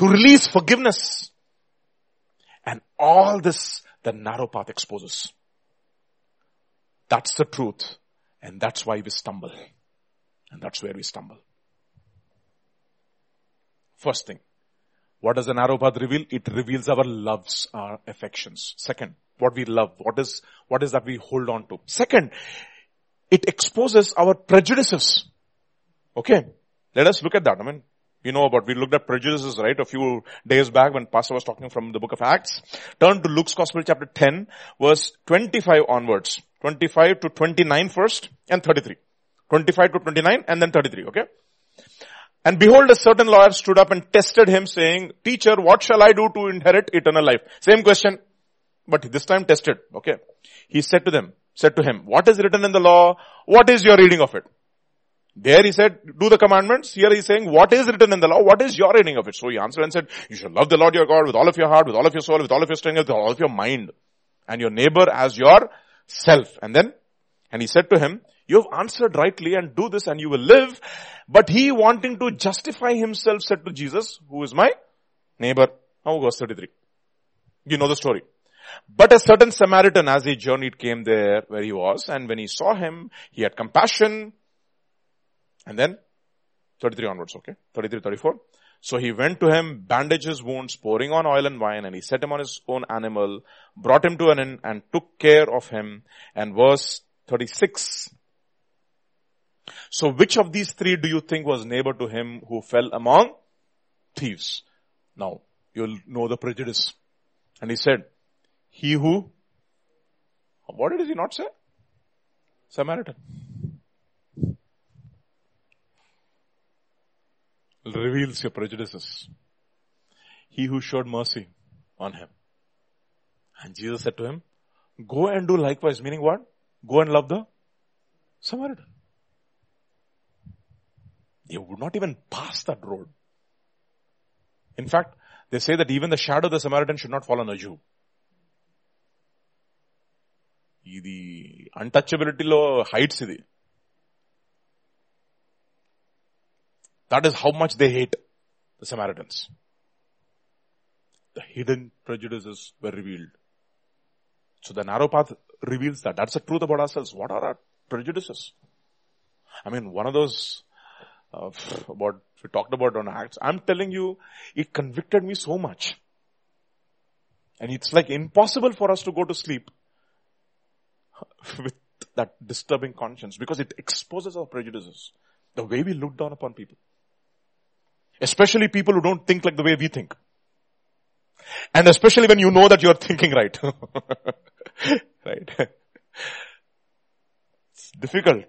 To release forgiveness. And all this, the narrow path exposes. That's the truth. And that's why we stumble. And that's where we stumble. First thing, what does the narrow path reveal? It reveals our loves, our affections. Second, what we love, what is, what is that we hold on to. Second, it exposes our prejudices. Okay, let us look at that. I mean, you know about, we looked at prejudices, right? A few days back when Pastor was talking from the book of Acts. Turn to Luke's Gospel chapter ten, verse twenty-five onwards. twenty-five to twenty-nine first and thirty-three. twenty-five to twenty-nine and then thirty-three, okay? And behold, a certain lawyer stood up and tested him saying, teacher, what shall I do to inherit eternal life? Same question, but this time tested, okay? He said to them, said to him, what is written in the law? What is your reading of it? There he said, do the commandments. Here he's saying, what is written in the law? What is your reading of it? So he answered and said, you shall love the Lord your God with all of your heart, with all of your soul, with all of your strength, with all of your mind. And your neighbor as yourself. And then, and he said to him, you have answered rightly and do this and you will live. But he, wanting to justify himself, said to Jesus, who is my neighbor? Now verse thirty-three. You know the story. But a certain Samaritan, as he journeyed, came there where he was. And when he saw him, he had compassion. And then, thirty-three onwards, okay? thirty-three, thirty-four. So he went to him, bandaged his wounds, pouring on oil and wine, and he set him on his own animal, brought him to an inn, and took care of him. And verse thirty-six. So which of these three do you think was neighbor to him who fell among thieves? Now, you'll know the prejudice. And he said, he who, what did he not say? Samaritan. Reveals your prejudices. He who showed mercy on him. And Jesus said to him, go and do likewise. Meaning what? Go and love the Samaritan. They would not even pass that road. In fact, they say that even the shadow of the Samaritan should not fall on a Jew. The untouchability lo hides it. That is how much they hate the Samaritans. The hidden prejudices were revealed. So the narrow path reveals that. That's the truth about ourselves. What are our prejudices? I mean, one of those uh, about we talked about on Acts. I'm telling you, it convicted me so much. And it's like impossible for us to go to sleep with that disturbing conscience, because it exposes our prejudices. The way we look down upon people. Especially people who don't think like the way we think. And especially when you know that you're thinking right. Right? It's difficult.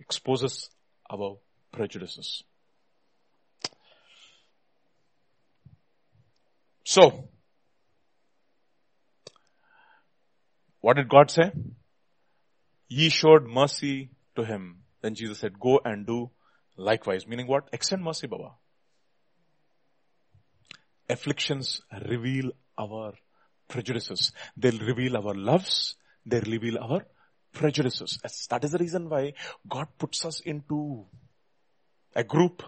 Exposes our prejudices. So, what did God say? Ye showed mercy to him. Then Jesus said, go and do likewise. Meaning what? Extend mercy, Baba. Afflictions reveal our prejudices. They'll reveal our loves. They'll reveal our prejudices. That is the reason why God puts us into a group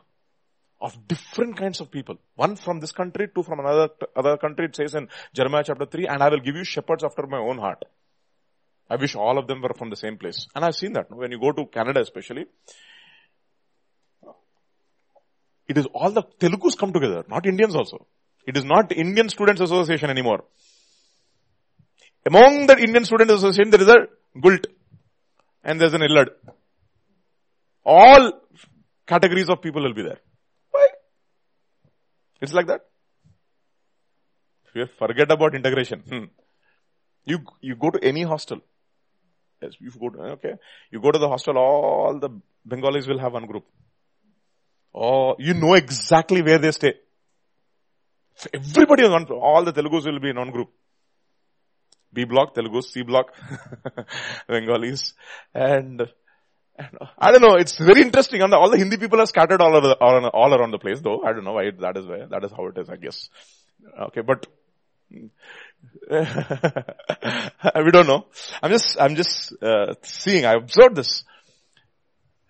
of different kinds of people. One from this country, two from another other country. It says in Jeremiah chapter three, and I will give you shepherds after my own heart. I wish all of them were from the same place. And I've seen that. When you go to Canada especially, it is all the Telugus come together, not Indians also. It is not Indian Students Association anymore. Among the Indian Students Association, there is a Gult and there is an Illad. All categories of people will be there. Why? It's like that. You forget about integration. Hmm. You you go to any hostel. Yes, you go to, okay. You go to the hostel, all the Bengalis will have one group. Oh, you know exactly where they stay. So everybody is one, all the Telugus will be in one group. B block, Telugus, C block, Bengalis. And, and I don't know, it's very interesting. And all the Hindi people are scattered all, over the, all, all around the place though. I don't know why that is where, that is how it is, I guess. Okay, but we don't know. I'm just, I'm just uh, seeing, I observed this.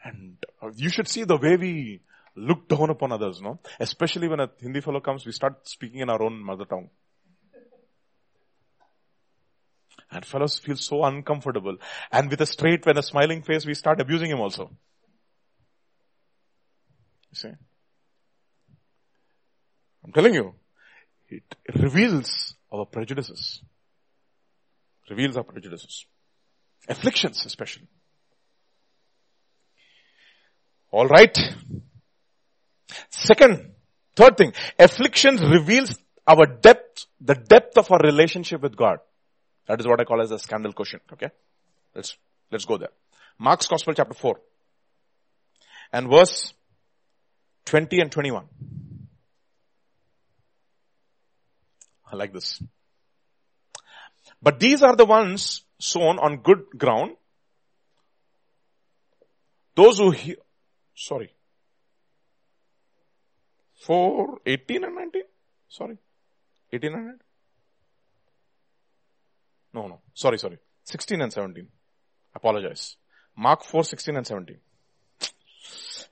And you should see the way we look down upon others, no? Especially when a Hindi fellow comes, we start speaking in our own mother tongue. And fellows feel so uncomfortable. And with a straight, when a smiling face, we start abusing him also. You see? I'm telling you, it reveals our prejudices. Reveals our prejudices. Afflictions especially. All right. Second, third thing, affliction reveals our depth, the depth of our relationship with God. That is what I call as a scandal quotient. Okay, let's let's go there. Mark's Gospel chapter four and verse twenty and twenty-one. I like this. But these are the ones sown on good ground. Those who hear. Sorry. four, eighteen and nineteen? Sorry. eighteen and nineteen? No, no. Sorry, sorry. sixteen and seventeen. Apologize. Mark four, sixteen and seventeen.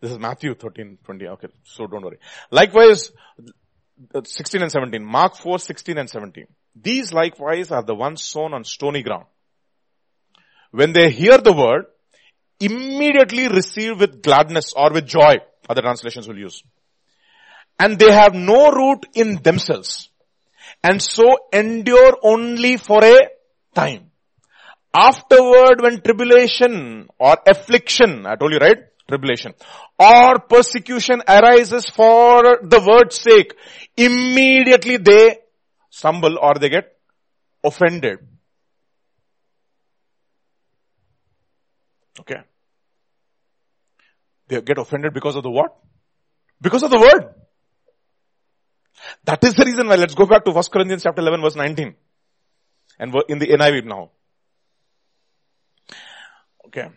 This is Matthew thirteen, twenty. Okay, so don't worry. Likewise, sixteen and seventeen. Mark four, sixteen and seventeen. These likewise are the ones sown on stony ground. When they hear the word, immediately receive with gladness or with joy, other translations will use. And they have no root in themselves, and so endure only for a time. Afterward, when tribulation or affliction, I told you right, tribulation, or persecution arises for the word's sake, immediately they stumble or they get offended. Okay. They get offended because of the what? Because of the word. That is the reason why. Let's go back to First Corinthians chapter eleven verse nineteen. And we're in the N I V now. Okay.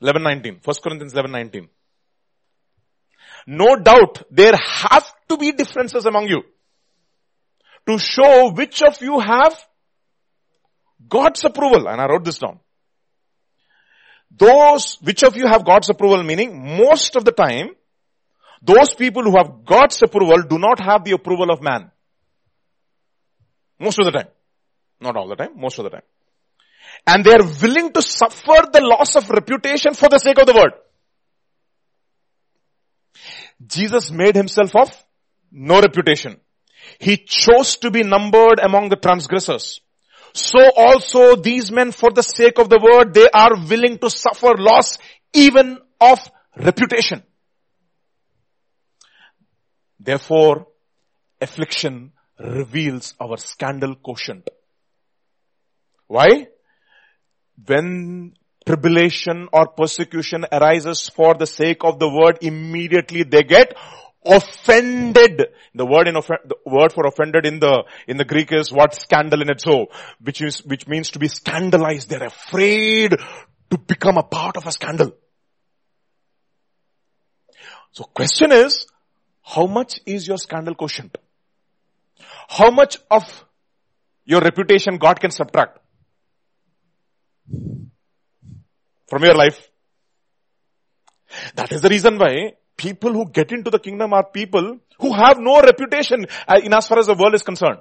eleven nineteen. First Corinthians eleven nineteen. No doubt there have to be differences among you to show which of you have God's approval. And I wrote this down. Those, which of you have God's approval, meaning most of the time, those people who have God's approval do not have the approval of man. Most of the time. Not all the time, most of the time. And they are willing to suffer the loss of reputation for the sake of the word. Jesus made himself of no reputation. He chose to be numbered among the transgressors. So also these men, for the sake of the word, they are willing to suffer loss even of reputation. Therefore, affliction reveals our scandal quotient. Why? When tribulation or persecution arises for the sake of the word, immediately they get offended. The word in off- the word for offended in the in the Greek is what? Scandal in itself, which is which means to be scandalized. They're afraid to become a part of a scandal. So question is, how much is your scandal quotient? How much of your reputation God can subtract from your life? That is the reason why people who get into the kingdom are people who have no reputation in as far as the world is concerned.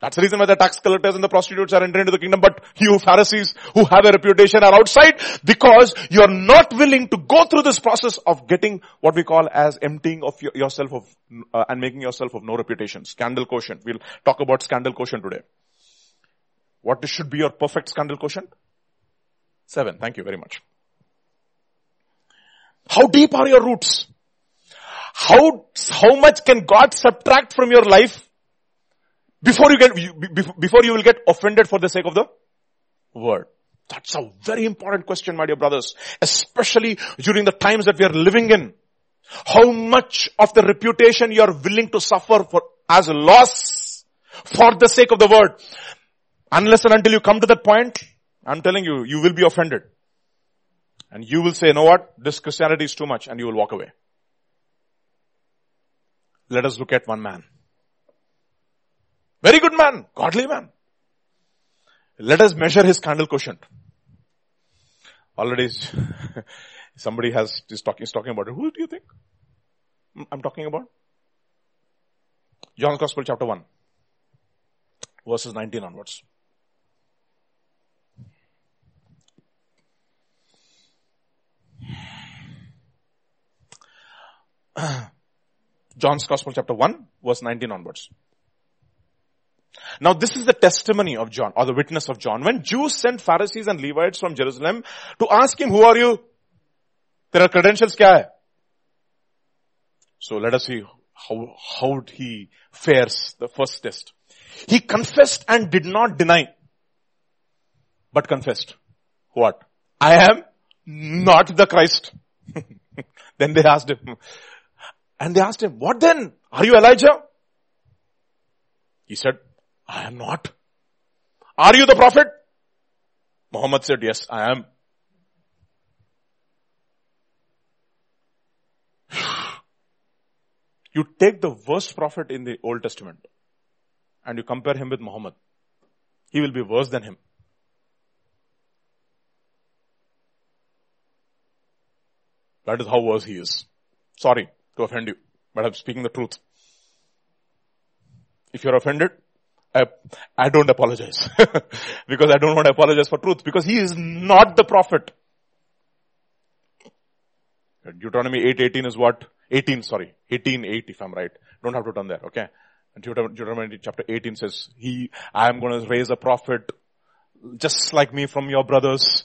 That's the reason why the tax collectors and the prostitutes are entering into the kingdom, but you Pharisees who have a reputation are outside, because you're not willing to go through this process of getting what we call as emptying of yourself of uh, and making yourself of no reputation. Scandal quotient. We'll talk about scandal quotient today. What should be your perfect scandal quotient? Seven. Thank you very much. How deep are your roots? How, how much can God subtract from your life before you get, you, before you will get offended for the sake of the word? That's a very important question, my dear brothers, especially during the times that we are living in. How much of the reputation you are willing to suffer for as a loss for the sake of the word? Unless and until you come to that point, I'm telling you, you will be offended. And you will say, you know what? This Christianity is too much, and you will walk away. Let us look at one man. Very good man. Godly man. Let us measure his scandal quotient. Already somebody has, is talking, is talking about it. Who do you think I'm talking about? John's Gospel chapter one. Verses nineteen onwards. John's Gospel chapter one, verse nineteen onwards. Now this is the testimony of John, or the witness of John. When Jews sent Pharisees and Levites from Jerusalem to ask him, who are you? Tera credentials kya hai? So let us see how, how he fares the first test. He confessed and did not deny, but confessed. What? I am not the Christ. Then they asked him, and they asked him, what then? Are you Elijah? He said, I am not. Are you the prophet? Muhammad said, yes, I am. You take the worst prophet in the Old Testament and you compare him with Muhammad. He will be worse than him. That is how worse he is. Sorry to offend you, but I'm speaking the truth. If you're offended, I, I don't apologize. Because I don't want to apologize for truth. Because he is not the prophet. Deuteronomy eight eighteen is what? eighteen, sorry. eighteen eight if I'm right. Don't have to turn there, okay? Deuteronomy chapter eighteen says, He, I am going to raise a prophet just like me from your brothers.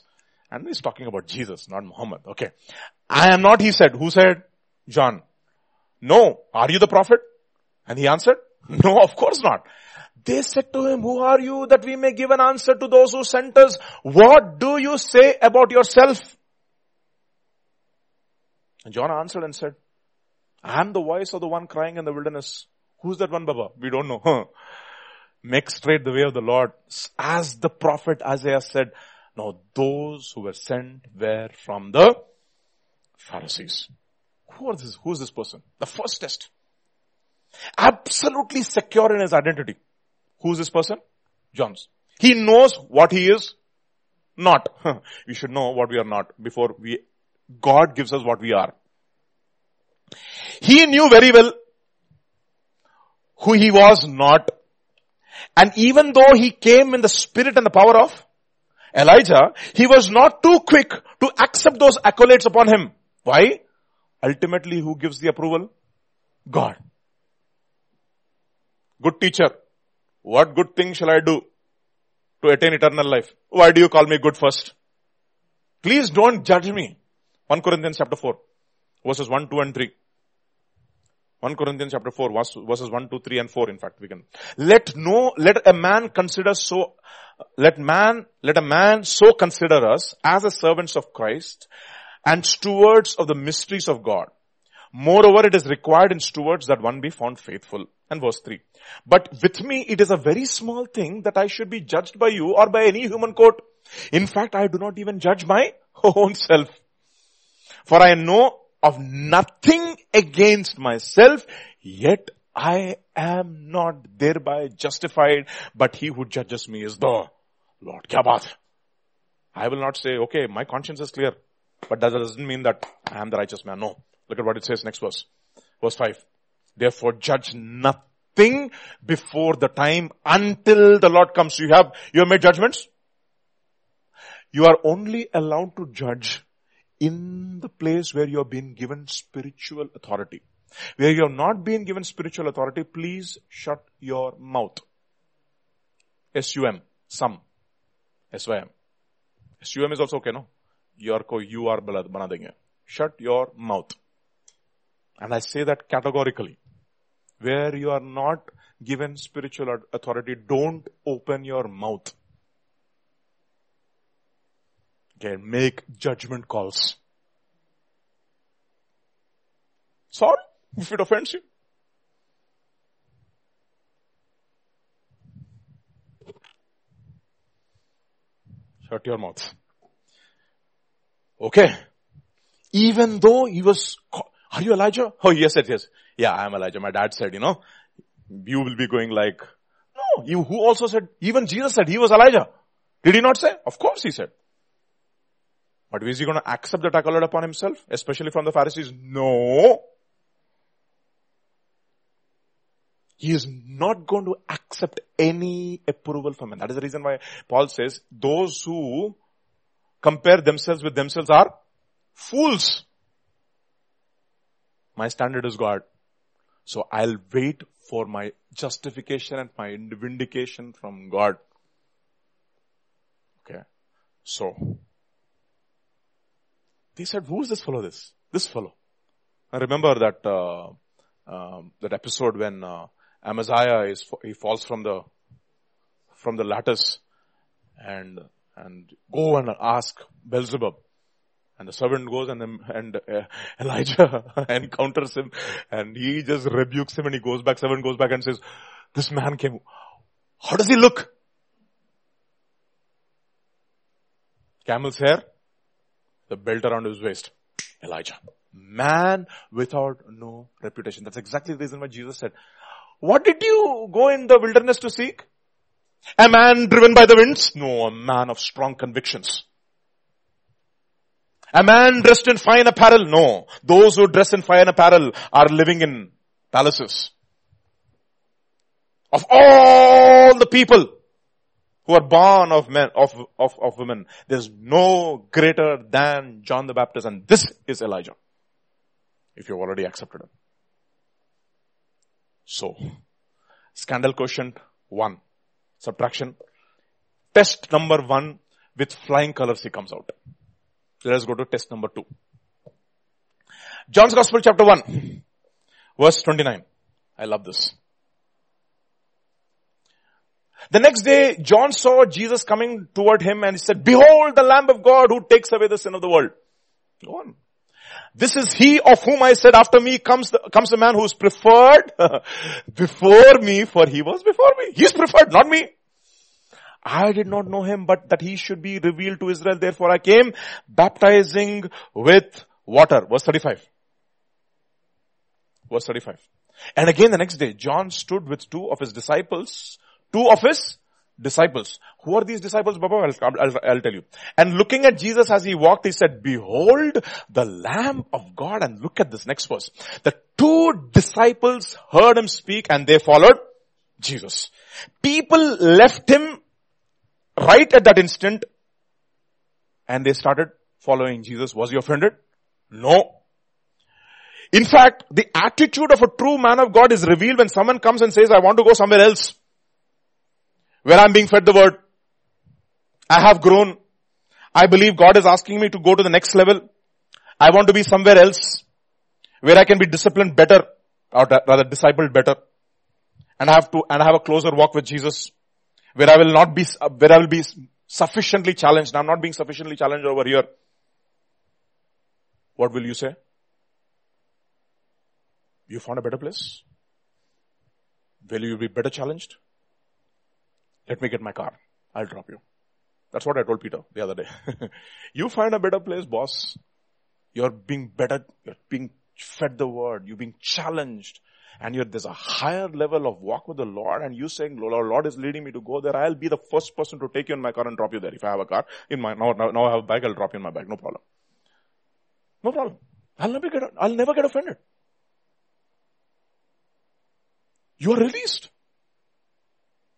And he's talking about Jesus, not Muhammad. Okay. I am not, he said. Who said? John. No. Are you the prophet? And he answered, no, of course not. They said to him, who are you that we may give an answer to those who sent us? What do you say about yourself? And John answered and said, I am the voice of the one crying in the wilderness. Who's that one, Baba? We don't know. Make straight the way of the Lord. As the prophet Isaiah said, now those who were sent were from the Pharisees. Who are this? Who is this person? The first test. Absolutely secure in his identity. Who is this person? John's. He knows what he is not. We should know what we are not before we, God gives us what we are. He knew very well who he was not. And even though he came in the spirit and the power of Elijah, he was not too quick to accept those accolades upon him. Why? Ultimately, who gives the approval? God. Good teacher. What good thing shall I do to attain eternal life? Why do you call me good first? Please don't judge me. First Corinthians chapter four, verses one, two and three. First Corinthians chapter four, verses one, two, three and four, in fact, we can. Let no, let a man consider so, let man, let a man so consider us as the servants of Christ and stewards of the mysteries of God. Moreover, it is required in stewards that one be found faithful. And verse three. But with me, it is a very small thing that I should be judged by you or by any human court. In fact, I do not even judge my own self. For I know of nothing against myself, yet I am not thereby justified, but he who judges me is the Lord. Kya baat? I will not say, okay, my conscience is clear, but that doesn't mean that I am the righteous man. No. Look at what it says next verse. Verse five. Therefore, judge nothing before the time until the Lord comes. You have, you have made judgments. You are only allowed to judge in the place where you have been given spiritual authority. Where you have not been given spiritual authority, please shut your mouth. S U M. Sum. S Y M. S U M is also okay, no? Your ko U R bana denge. Shut your mouth. And I say that categorically. Where you are not given spiritual authority, don't open your mouth. Okay, make judgment calls. Sorry if it offends you. Shut your mouth. Okay. Even though he was... Are you Elijah? Oh, yes, yes, yes. Yeah, I am Elijah. My dad said, you know, you will be going like... No, you who also said, even Jesus said he was Elijah. Did he not say? Of course he said. But is he going to accept that accolade upon himself? Especially from the Pharisees? No. He is not going to accept any approval from him. That is the reason why Paul says, those who compare themselves with themselves are fools. My standard is God. So I'll wait for my justification and my vindication from God. Okay. So, they said, who is this fellow this? This fellow. I remember that, uh, uh, that episode when, uh, Amaziah is, he falls from the, from the lattice and, and go and ask Beelzebub. And the servant goes and, and uh, Elijah encounters him and he just rebukes him and he goes back. Servant goes back and says, this man came. How does he look? Camel's hair, the belt around his waist. Elijah. Man without no reputation. That's exactly the reason why Jesus said, what did you go in the wilderness to seek? A man driven by the winds? No, a man of strong convictions. A man dressed in fine apparel? No. Those who dress in fine apparel are living in palaces. Of all the people who are born of men, of, of, of women, there's no greater than John the Baptist, and this is Elijah. If you've already accepted him. So, scandal quotient one. Subtraction. Test number one, with flying colors he comes out. Let us go to test number two. John's Gospel chapter one, verse twenty-nine. I love this. The next day, John saw Jesus coming toward him and he said, behold the Lamb of God who takes away the sin of the world. Go on. This is he of whom I said, after me comes the, comes the man who is preferred before me, for he was before me. He is preferred, not me. I did not know him, but that he should be revealed to Israel. Therefore I came baptizing with water. Verse thirty-five. Verse thirty-five. And again the next day, John stood with two of his disciples. Two of his disciples. Who are these disciples, Baba? I'll, I'll, I'll tell you. And looking at Jesus as he walked, he said, behold the Lamb of God. And look at this next verse. The two disciples heard him speak and they followed Jesus. People left him right at that instant and they started following Jesus. Was he offended? No. In fact, the attitude of a true man of God is revealed when someone comes and says, I want to go somewhere else, where I'm being fed the word. I have grown. I believe God is asking me to go to the next level. I want to be somewhere else where I can be disciplined better, or rather discipled better, and have to, and have a closer walk with Jesus, where I will not be, where I will be sufficiently challenged. I'm not being sufficiently challenged over here. What will you say? You found a better place? Will you be better challenged? Let me get my car. I'll drop you. That's what I told Peter the other day. You find a better place, boss. You're being better. You're being fed the word. You're being challenged. And you're, there's a higher level of walk with the Lord. And you saying, Lord, Lord is leading me to go there. I'll be the first person to take you in my car and drop you there. If I have a car, in my, now, now, now I have a bike, I'll drop you in my bike. No problem. No problem. I'll never get, I'll never get offended. You are released.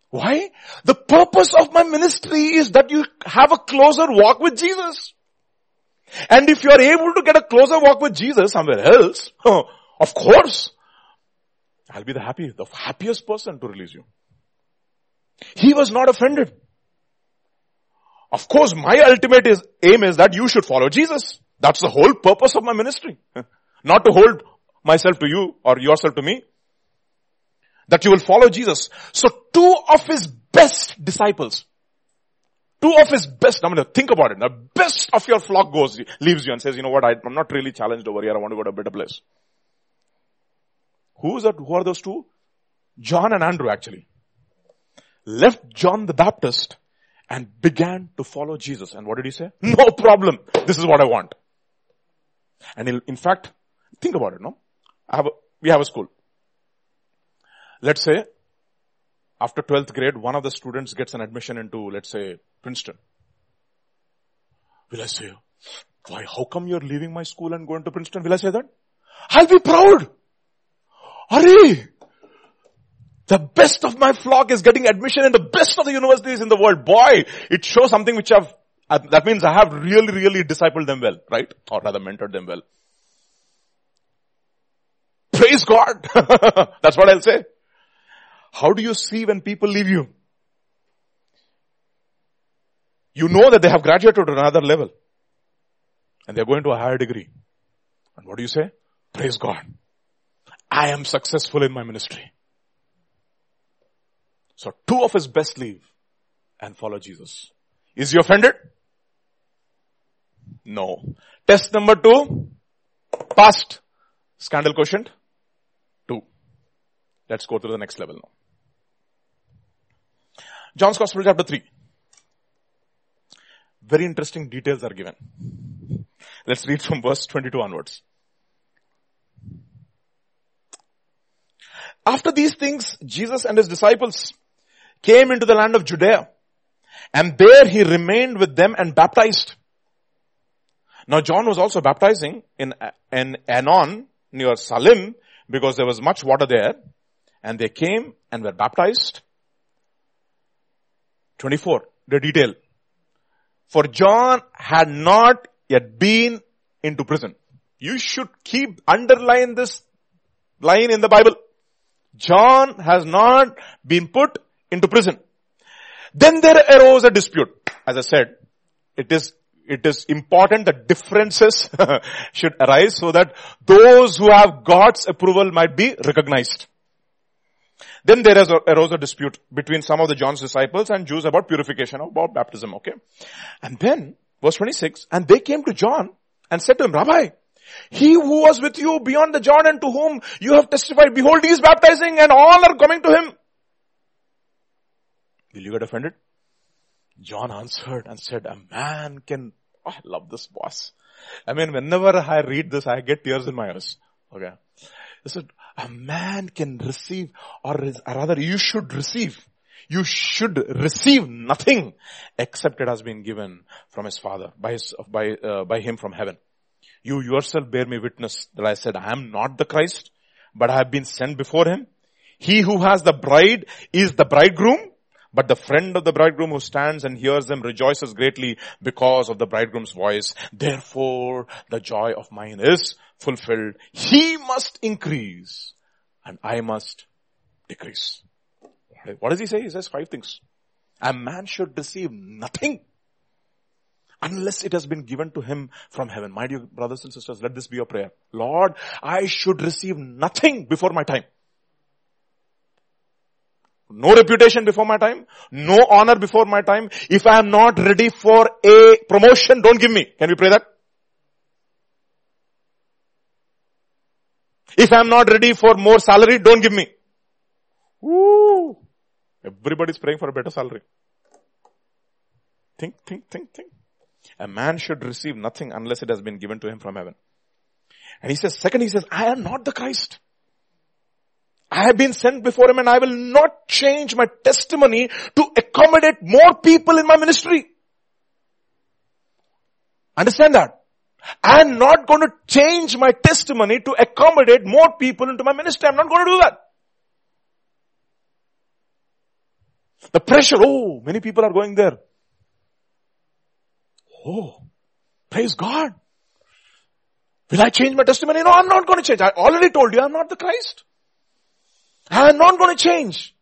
Why? The purpose of my ministry is that you have a closer walk with Jesus. And if you are able to get a closer walk with Jesus somewhere else, of course, I'll be the happy, the happiest person to release you. He was not offended. Of course, my ultimate is, aim is that you should follow Jesus. That's the whole purpose of my ministry. Not to hold myself to you or yourself to me. That you will follow Jesus. So two of his best disciples, two of his best, I mean, think about it. The best of your flock goes, leaves you and says, you know what, I, I'm not really challenged over here. I want to go to a better place. Who is that? Who are those two? John and Andrew actually. Left John the Baptist and began to follow Jesus. And what did he say? No problem. This is what I want. And in fact, think about it, no? I have a, we have a school. Let's say, after twelfth grade, one of the students gets an admission into, let's say, Princeton. Will I say, why, how come you're leaving my school and going to Princeton? Will I say that? I'll be proud. Hurry! The best of my flock is getting admission in the best of the universities in the world. Boy, it shows something which I've, that means I have really, really discipled them well, right? Or rather mentored them well. Praise God! That's what I'll say. How do you see when people leave you? You know that they have graduated to another level. And they're going to a higher degree. And what do you say? Praise God. I am successful in my ministry. So two of his best leave and follow Jesus. Is he offended? No. Test number two. Passed. Scandal quotient. Two. Let's go to the next level now. John's Gospel chapter three. Very interesting details are given. Let's read from verse twenty-two onwards. After these things, Jesus and his disciples came into the land of Judea, and there he remained with them and baptized. Now John was also baptizing in, in Anon near Salim, because there was much water there, and they came and were baptized. twenty-four, the detail. For John had not yet been into prison. You should keep underline this line in the Bible. John has not been put into prison. Then there arose a dispute. As I said, it is, it is important that differences should arise so that those who have God's approval might be recognized. Then there arose a dispute between some of the John's disciples and Jews about purification, about baptism, okay? And then, verse twenty-six, and they came to John and said to him, Rabbi, He who was with you beyond the Jordan, to whom you have testified, behold, he is baptizing and all are coming to him. Will you get offended? John answered and said, a man can... Oh, I love this boss. I mean, whenever I read this, I get tears in my eyes. Okay. He said, a man can receive, or, or rather you should receive. You should receive nothing except it has been given from his Father, by his, by, uh, by him from heaven. You yourself bear me witness that I said, I am not the Christ, but I have been sent before him. He who has the bride is the bridegroom, but the friend of the bridegroom who stands and hears them rejoices greatly because of the bridegroom's voice. Therefore, the joy of mine is fulfilled. He must increase and I must decrease. What does he say? He says five things. A man should receive nothing unless it has been given to him from heaven. My dear brothers and sisters, let this be your prayer. Lord, I should receive nothing before my time. No reputation before my time. No honor before my time. If I am not ready for a promotion, don't give me. Can we pray that? If I am not ready for more salary, don't give me. Woo! Everybody's praying for a better salary. Think, think, think, think. A man should receive nothing unless it has been given to him from heaven. And he says, second, he says, I am not the Christ. I have been sent before him and I will not change my testimony to accommodate more people in my ministry. Understand that? I am not going to change my testimony to accommodate more people into my ministry. I am not going to do that. The pressure, oh, many people are going there. Oh, praise God. Will I change my testimony? No, I am not going to change. I already told you I am not the Christ. I am not going to change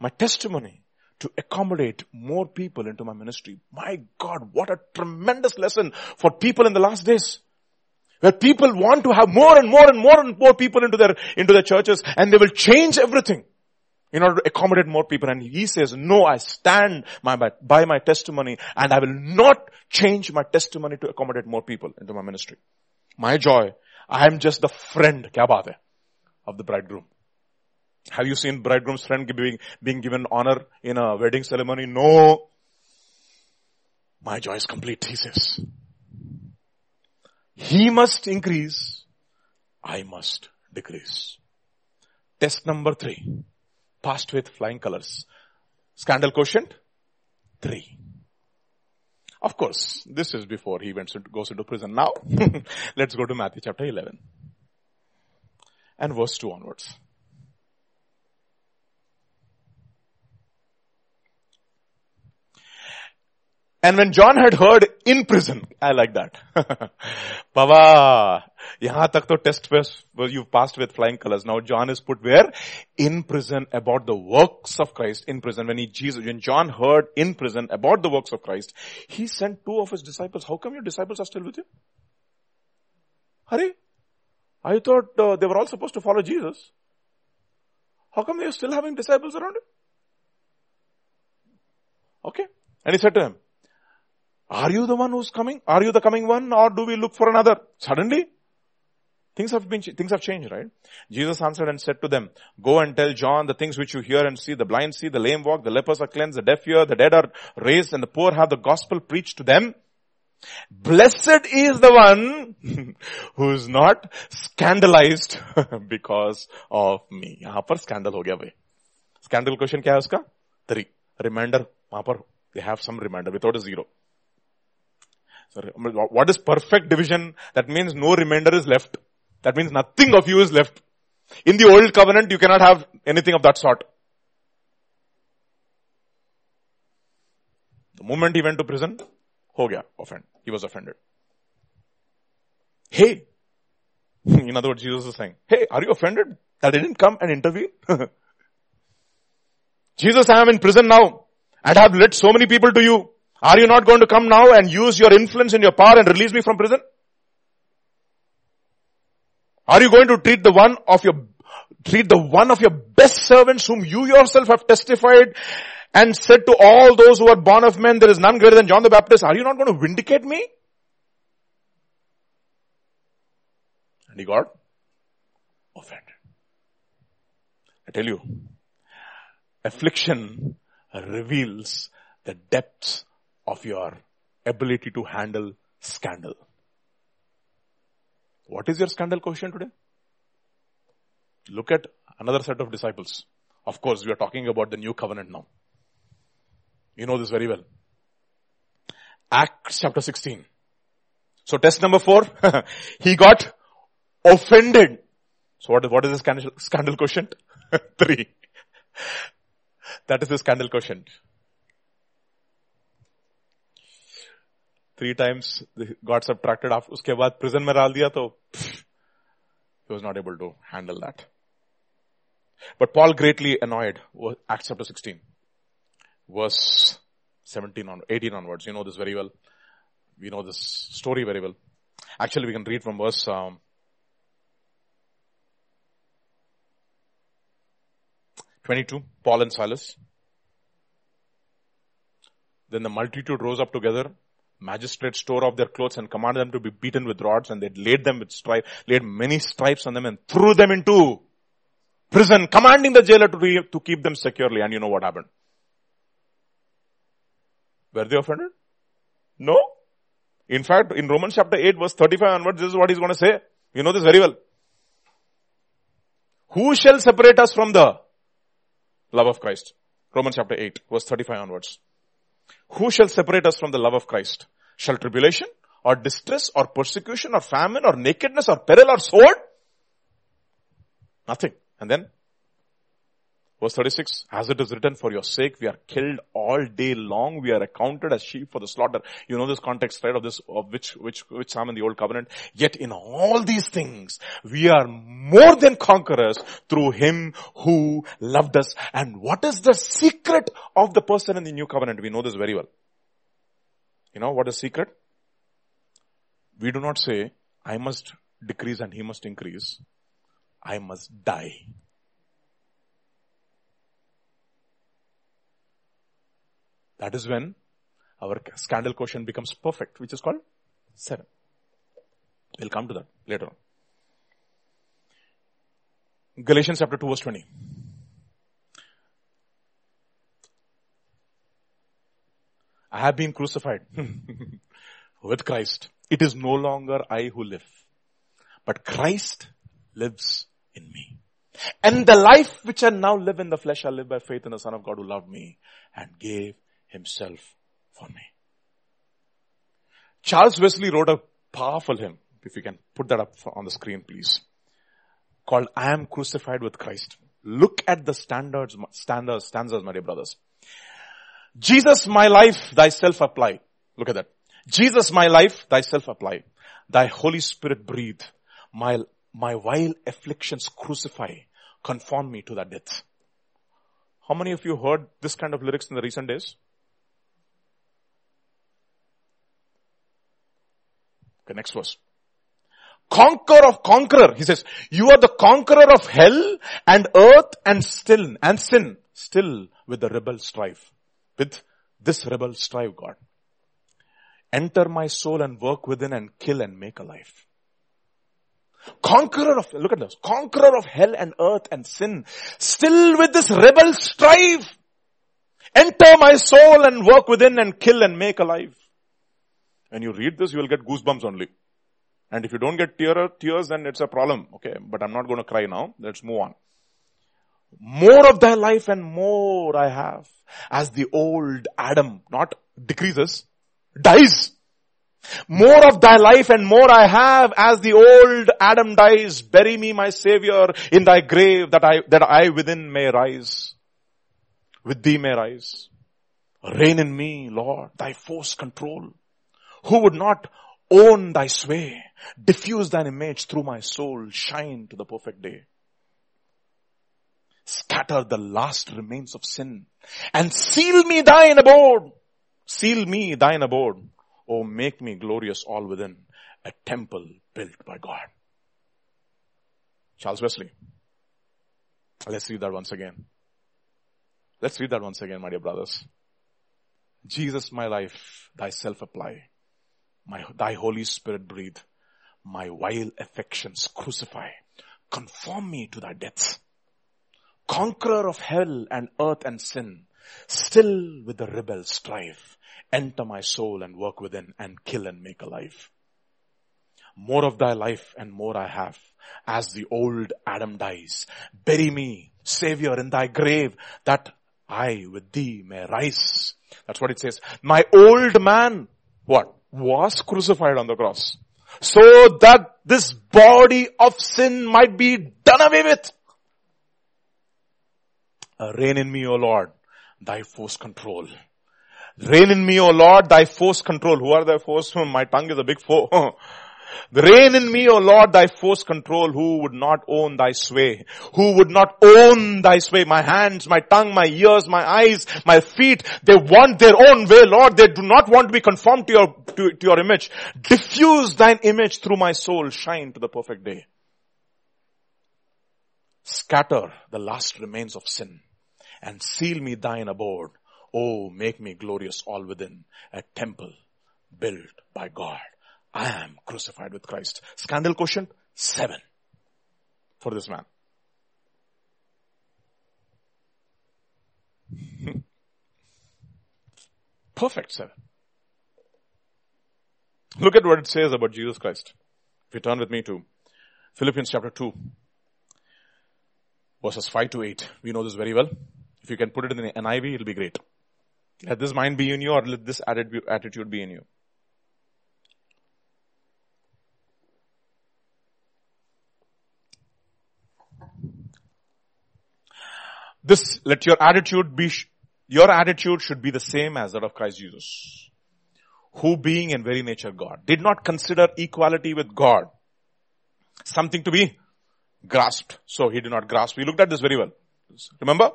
my testimony to accommodate more people into my ministry. My God, what a tremendous lesson for people in the last days, where people want to have more and more and more and more people into their, into their churches, and they will change everything in order to accommodate more people. And he says, no, I stand my, by, by my testimony and I will not change my testimony to accommodate more people into my ministry. My joy, I am just the friend, kya baat hai, of the bridegroom. Have you seen bridegroom's friend being, being given honor in a wedding ceremony? No. My joy is complete, he says. He must increase. I must decrease. Test number three. Passed with flying colors. Scandal quotient? Three. Of course, this is before he went, goes into prison. Now, let's go to Matthew chapter eleven. And verse two onwards. And when John had heard in prison, I like that. Baba, yahan tak to test you passed with flying colors. Now John is put where? In prison about the works of Christ. In prison. When he, Jesus, when John heard in prison about the works of Christ, he sent two of his disciples. How come your disciples are still with you? Hurry. I thought uh, they were all supposed to follow Jesus. How come they are still having disciples around him? Okay. And he said to him, are you the one who's coming? Are you the coming one, or do we look for another? Suddenly, things have been, things have changed, right? Jesus answered and said to them, go and tell John the things which you hear and see. The blind see, the lame walk, the lepers are cleansed, the deaf hear, the dead are raised, and the poor have the gospel preached to them. Blessed is the one who is not scandalized because of me. Yahan par scandal ho gaya bhai. Scandal question kya hai uska? Three. Remainder, wahan par they have some remainder without a zero. What is perfect division? That means no remainder is left. That means nothing of you is left. In the old covenant, you cannot have anything of that sort. The moment he went to prison, ho gaya, offend. He was offended. Hey, in other words, Jesus is saying, hey, are you offended that I didn't come and intervene? Jesus, I am in prison now and I have led so many people to you. Are you not going to come now and use your influence and your power and release me from prison? Are you going to treat the one of your, treat the one of your best servants whom you yourself have testified and said to all those who are born of men, there is none greater than John the Baptist. Are you not going to vindicate me? and he got offended. I tell you, affliction reveals the depths of your ability to handle scandal. What is your scandal quotient today? Look at another set of disciples. Of course, we are talking about the new covenant now. You know this very well. Acts chapter sixteen. So test number four, he got offended. So what, what is the scandal, scandal quotient? Three. That is the scandal quotient. Three times got subtracted after. Uske baad prison mein dal diya to he was not able to handle that. But Paul greatly annoyed. Acts chapter sixteen, verse seventeen on eighteen onwards. You know this very well. We know this story very well. Actually, we can read from verse um, twenty-two. Paul and Silas. Then the multitude rose up together. Magistrates tore off their clothes and commanded them to be beaten with rods, and they laid them with stripe, laid many stripes on them, and threw them into prison, commanding the jailer to, re, to keep them securely. And you know what happened? Were they offended? No. In fact, in Romans chapter eight, verse thirty-five onwards, this is what he's going to say. You know this very well. Who shall separate us from the love of Christ? Romans chapter eight, verse thirty-five onwards. Who shall separate us from the love of Christ? Shall tribulation or distress or persecution or famine or nakedness or peril or sword? Nothing. And then, verse thirty-six, as it is written, for your sake we are killed all day long, we are accounted as sheep for the slaughter. You know this context, right, of this, of which, which, which psalm in the Old Covenant. Yet in all these things, we are more than conquerors through Him who loved us. And what is the secret of the person in the New Covenant? We know this very well. You know what is secret? We do not say, I must decrease and He must increase. I must die. That is when our scandal quotient becomes perfect, which is called seven. We'll come to that later on. Galatians chapter two verse twenty. I have been crucified with Christ. It is no longer I who live, but Christ lives in me. And the life which I now live in the flesh, I live by faith in the Son of God who loved me and gave Himself for me. Charles Wesley wrote a powerful hymn, if you can put that up on the screen please, called I Am Crucified with Christ. Look at the standards, standards, stanzas, my dear brothers. Jesus, my life, thyself apply. Look at that. Jesus, my life, thyself apply. Thy Holy Spirit breathe. My My vile afflictions crucify, conform me to that death. How many of you heard this kind of lyrics in the recent days? Okay, next verse. Conqueror of conqueror. He says, you are the conqueror of hell and earth and still, and sin, still with the rebel strife. With this rebel strife, God. Enter my soul and work within and kill and make alive. Conqueror of, look at this, conqueror of hell and earth and sin, still with this rebel strive. Enter my soul and work within and kill and make alive. When you read this, you will get goosebumps only. And if you don't get tear, tears, then it's a problem. Okay, but I'm not going to cry now. Let's move on. More of thy life and more I have, as the old Adam, not decreases, dies. More of thy life and more I have, as the old Adam dies. Bury me, my Savior, in thy grave, that I, that I within may rise, with thee may rise. Reign in me, Lord, thy force control. Who would not own thy sway? Diffuse thine image through my soul, shine to the perfect day. Scatter the last remains of sin and seal me thine abode. Seal me thine abode. Oh, make me glorious all within, a temple built by God. Charles Wesley. Let's read that once again. Let's read that once again, my dear brothers. Jesus, my life, thyself apply. My, thy Holy Spirit breathe. my vile affections crucify. Conform me to thy death. Conqueror of hell and earth and sin, still with the rebel strive. Enter my soul and work within, and kill and make alive. More of thy life and more I have, as the old Adam dies. Bury me, Savior, in thy grave, that I with thee may rise. That's what it says. My old man, what? Was crucified on the cross. So that this body of sin might be done away with. Reign in me, O Lord, thy force control. Reign in me, O Lord, thy force control. Who are thy force? My tongue is a big foe. Reign in me, O Lord, thy force control, who would not own thy sway. Who would not own thy sway. My hands, my tongue, my ears, my eyes, my feet, they want their own way, Lord. They do not want to be conformed to your, to, to your image. Diffuse thine image through my soul. Shine to the perfect day. Scatter the last remains of sin and seal me thine abode. Oh, make me glorious all within, a temple built by God. I am crucified with Christ. Scandal quotient seven for this man. Perfect seven. Look at what it says about Jesus Christ. If you turn with me to Philippians chapter two, verses five to eight. We know this very well. If you can put it in the N I V, it'll be great. Let this mind be in you, or let this attitude be in you. This, let your attitude be, your attitude should be the same as that of Christ Jesus, who being in very nature God, did not consider equality with God something to be grasped. So he did not grasp. We looked at this very well. Remember?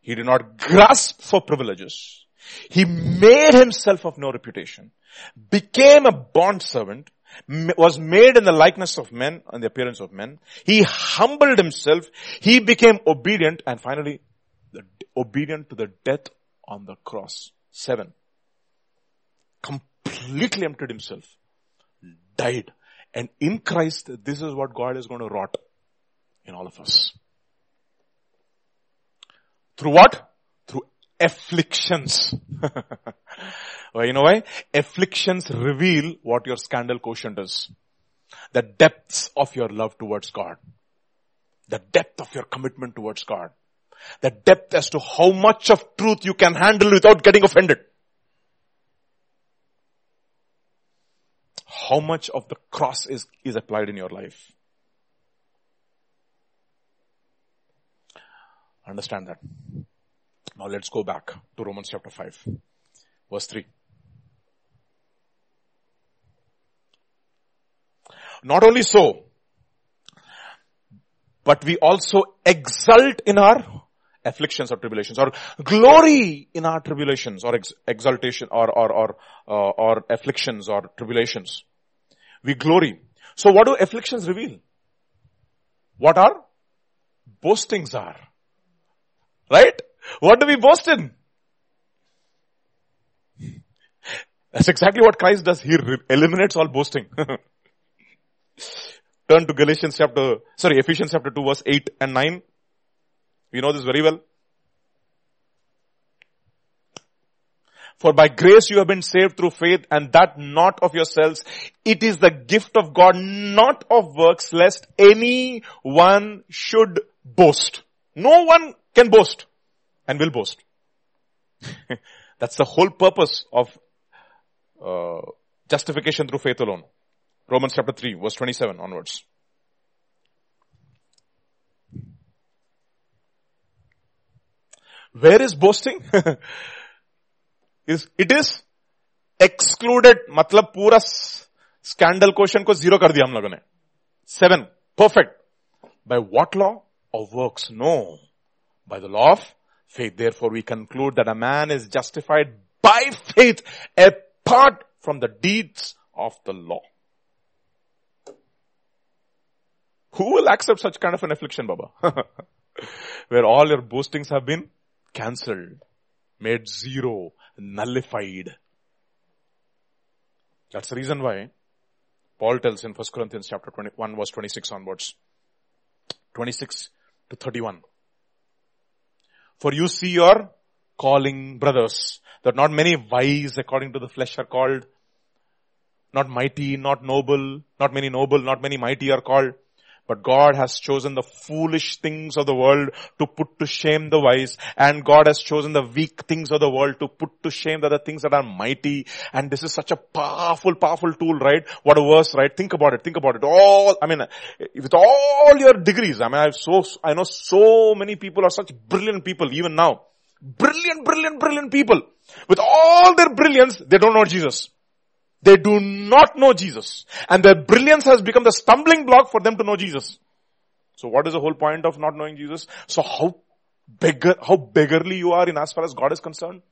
He did not grasp for privileges. He made himself of no reputation, became a bondservant, was made in the likeness of men and the appearance of men. He humbled himself. He became obedient, and finally the, obedient to the death on the cross. Seven. Completely emptied himself. Died. And in Christ, this is what God is going to wrought in all of us. Through what? Through afflictions. Well, you know why? Afflictions reveal what your scandal quotient is. The depths of your love towards God. The depth of your commitment towards God. The depth as to how much of truth you can handle without getting offended. How much of the cross is, is applied in your life. Understand that. Now let's go back to Romans chapter five, verse three. Not only so, but we also exult in our afflictions or tribulations, or glory in our tribulations or ex- exaltation or, or, or, uh, or afflictions or tribulations. We glory. So what do afflictions reveal? What our boastings are. Right? What do we boast in? That's exactly what Christ does. He re- eliminates all boasting. Turn to Galatians chapter, sorry, Ephesians chapter two, verse eight and nine. We know this very well. For by grace you have been saved through faith, and that not of yourselves. It is the gift of God, not of works, lest any one should boast. No one can boast and will boast. That's the whole purpose of uh, justification through faith alone. Romans chapter three, verse twenty-seven onwards. Where is boasting? is It is excluded. Matlab pura scandal quotient ko zero kar diya hum logon ne. Seven. Perfect. By what law? Of works? No. By the law of faith. Therefore we conclude that a man is justified by faith apart from the deeds of the law. Who will accept such kind of an affliction, Baba? Where all your boastings have been cancelled, made zero, nullified. That's the reason why Paul tells in First Corinthians chapter twenty-one, verse twenty-six onwards. twenty-six to thirty-one. For you see your calling, brothers, that not many wise according to the flesh are called, not mighty, not noble, not many noble, not many mighty are called. But God has chosen the foolish things of the world to put to shame the wise, and God has chosen the weak things of the world to put to shame the other things that are mighty. And this is such a powerful, powerful tool, right? What a verse, right? Think about it, think about it. All, I mean, with all your degrees, I mean, I've so, I know so many people are such brilliant people even now. Brilliant, brilliant, brilliant people. With all their brilliance, they don't know Jesus. They do not know Jesus. And their brilliance has become the stumbling block for them to know Jesus. So what is the whole point of not knowing Jesus? So how beggar, how beggarly you are in as far as God is concerned?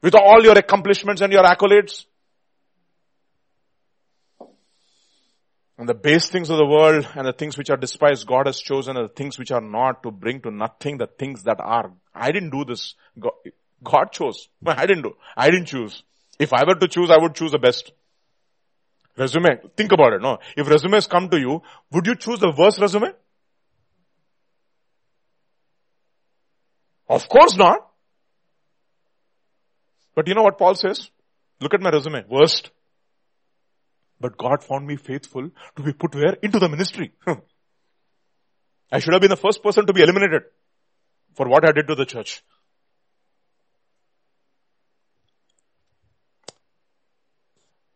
With all your accomplishments and your accolades? And the base things of the world and the things which are despised, God has chosen, and the things which are not, to bring to nothing the things that are. I didn't do this. God, God chose. I didn't do. I didn't choose. If I were to choose, I would choose the best. Resume. Think about it. No, if resumes come to you, would you choose the worst resume? Of course not. But you know what Paul says? Look at my resume. Worst. But God found me faithful to be put where? Into the ministry. I should have been the first person to be eliminated for what I did to the church.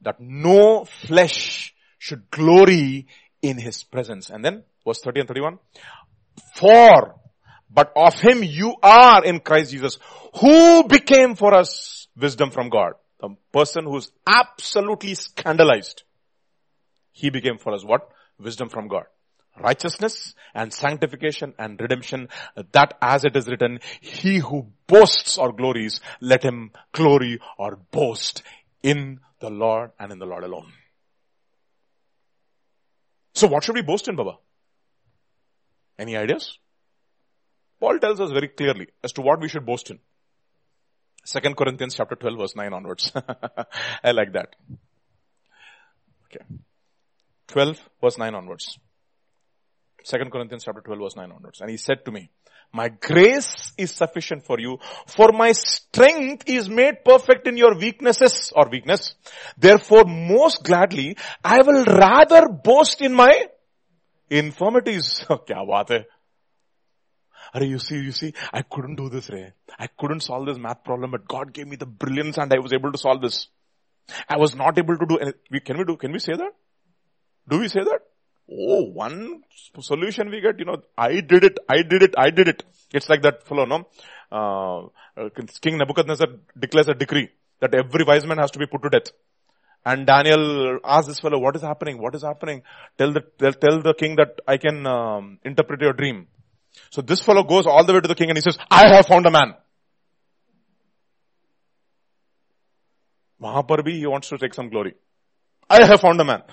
That no flesh should glory in his presence. And then verse thirty and thirty-one. For, but of him you are in Christ Jesus, who became for us wisdom from God. The person who's absolutely scandalized. He became for us what? Wisdom from God. Righteousness and sanctification and redemption, that as it is written, he who boasts or glories, let him glory or boast in the Lord and in the Lord alone. So what should we boast in, Baba? Any ideas? Paul tells us very clearly as to what we should boast in. Second Corinthians chapter twelve verse nine onwards. I like that. Okay. twelve verse nine onwards. Second Corinthians chapter twelve verse nine onwards. And he said to me, my grace is sufficient for you, for my strength is made perfect in your weaknesses or weakness. Therefore, most gladly, I will rather boast in my infirmities. Kya baat hai? Are you see, you see, I couldn't do this, Ray. I couldn't solve this math problem, but God gave me the brilliance and I was able to solve this. I was not able to do anything. Can we do, can we say that? Do we say that? Oh, one solution we get, you know, I did it, I did it, I did it. It's like that fellow, no? Uh, King Nebuchadnezzar declares a decree that every wise man has to be put to death. And Daniel asks this fellow, what is happening? What is happening? Tell the, tell, tell the king that I can um, interpret your dream. So this fellow goes all the way to the king and he says, I have found a man. Maha par bhi, he wants to take some glory. I have found a man.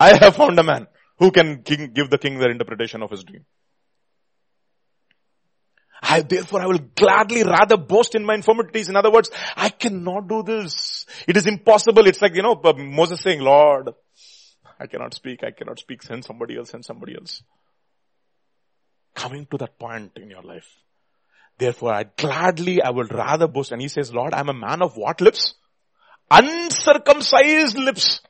I have found a man who can king, give the king their interpretation of his dream. I, therefore, I will gladly rather boast in my infirmities. In other words, I cannot do this. It is impossible. It's like, you know, Moses saying, Lord, I cannot speak. I cannot speak. Send somebody else, send somebody else. Coming to that point in your life. Therefore, I gladly, I will rather boast. And he says, Lord, I'm a man of what lips? Uncircumcised lips.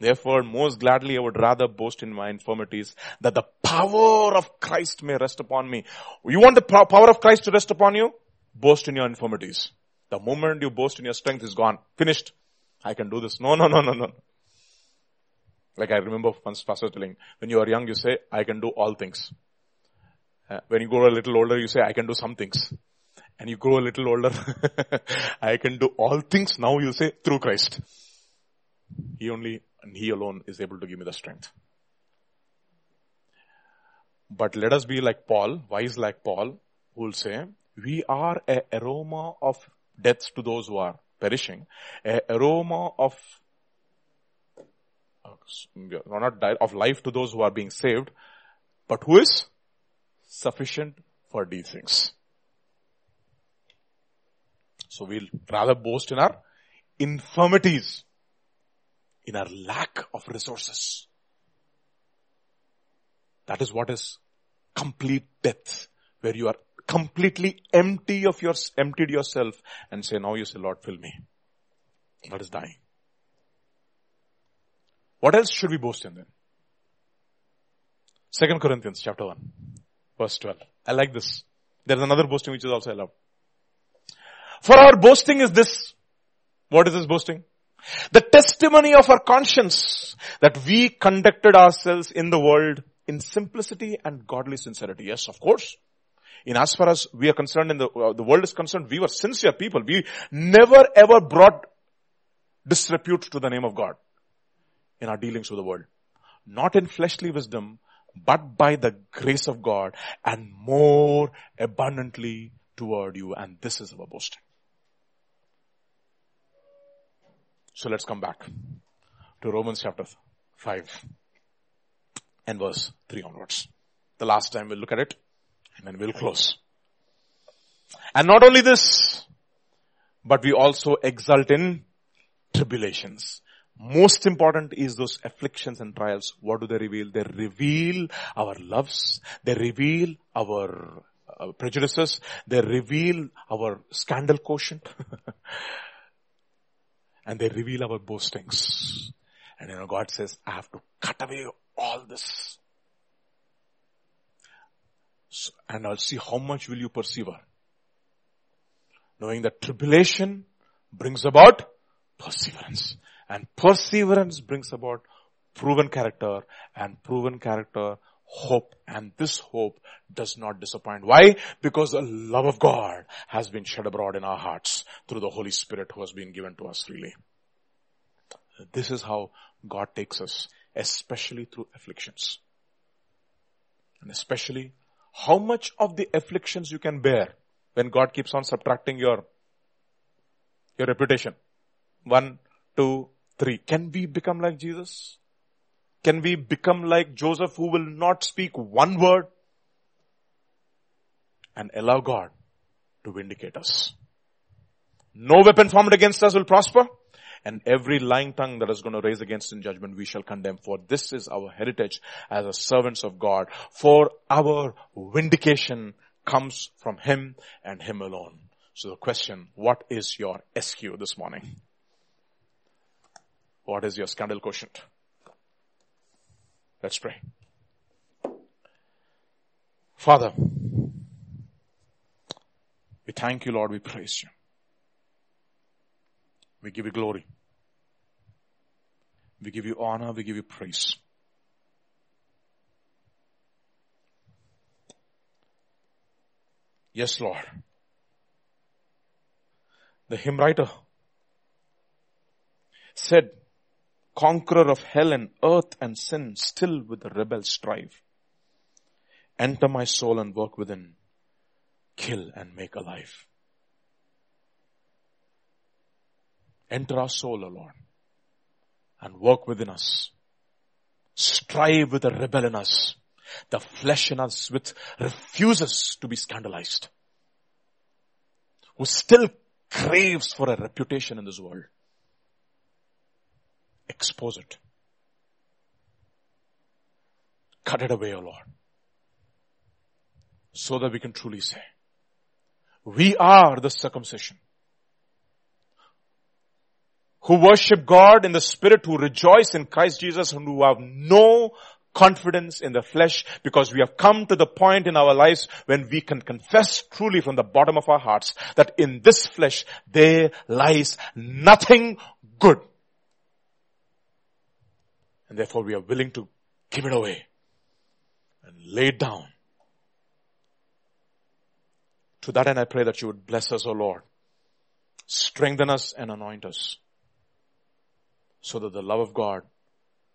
Therefore, most gladly I would rather boast in my infirmities, that the power of Christ may rest upon me. You want the power of Christ to rest upon you? Boast in your infirmities. The moment you boast in your strength, is gone. Finished. I can do this. No, no, no, no, no. Like I remember once Pastor telling, when you are young, you say, I can do all things. Uh, when you grow a little older, you say, I can do some things. And you grow a little older, I can do all things. Now you say, through Christ. He only... And he alone is able to give me the strength. But let us be like Paul, wise like Paul, who will say, we are an aroma of death to those who are perishing, an aroma of, not die, of life to those who are being saved, but who is sufficient for these things. So we'll rather boast in our infirmities, in our lack of resources. That is what is complete death, where you are completely empty of your, emptied yourself and say, now you say, Lord, fill me. That is dying. What else should we boast in then? Second Corinthians chapter one, verse twelve. I like this. There is another boasting which is also allowed. For our boasting is this. What is this boasting? The testimony of our conscience that we conducted ourselves in the world in simplicity and godly sincerity. Yes, of course. In as far as we are concerned, in the, uh, the world is concerned, we were sincere people. We never ever brought disrepute to the name of God in our dealings with the world. Not in fleshly wisdom, but by the grace of God and more abundantly toward you. And this is our boasting. So let's come back to Romans chapter five and verse three onwards. The last time we'll look at it and then we'll close. And not only this, but we also exult in tribulations. Most important is those afflictions and trials. What do they reveal? They reveal our loves. They reveal our uh, prejudices. They reveal our scandal quotient. And they reveal our boastings. And you know, God says, I have to cut away all this. So, and I'll see how much will you persevere. Knowing that tribulation brings about perseverance. And perseverance brings about proven character. And proven character, hope. And this hope does not disappoint. Why? Because the love of God has been shed abroad in our hearts through the Holy Spirit who has been given to us freely. This is how God takes us, especially through afflictions. And especially how much of the afflictions you can bear when God keeps on subtracting your, your reputation. One, two, three. Can we become like Jesus? Can we become like Joseph, who will not speak one word and allow God to vindicate us? No weapon formed against us will prosper, and every lying tongue that is going to raise against in judgment we shall condemn. For this is our heritage as the servants of God. For our vindication comes from Him and Him alone. So the question, what is your S Q this morning? What is your scandal quotient? Let's pray. Father, we thank you, Lord. We praise you. We give you glory. We give you honor. We give you praise. Yes, Lord. The hymn writer said, conqueror of hell and earth and sin, still with the rebel strive. Enter my soul and work within. Kill and make alive. Enter our soul, O Lord, and work within us. Strive with the rebel in us. The flesh in us which refuses to be scandalized. Who still craves for a reputation in this world. Expose it. Cut it away, O Lord. So that we can truly say, we are the circumcision who worship God in the Spirit, who rejoice in Christ Jesus, and who have no confidence in the flesh, because we have come to the point in our lives when we can confess truly from the bottom of our hearts that in this flesh there lies nothing good. And therefore we are willing to give it away and lay it down. To that end I pray that you would bless us, O Lord. Strengthen us and anoint us so that the love of God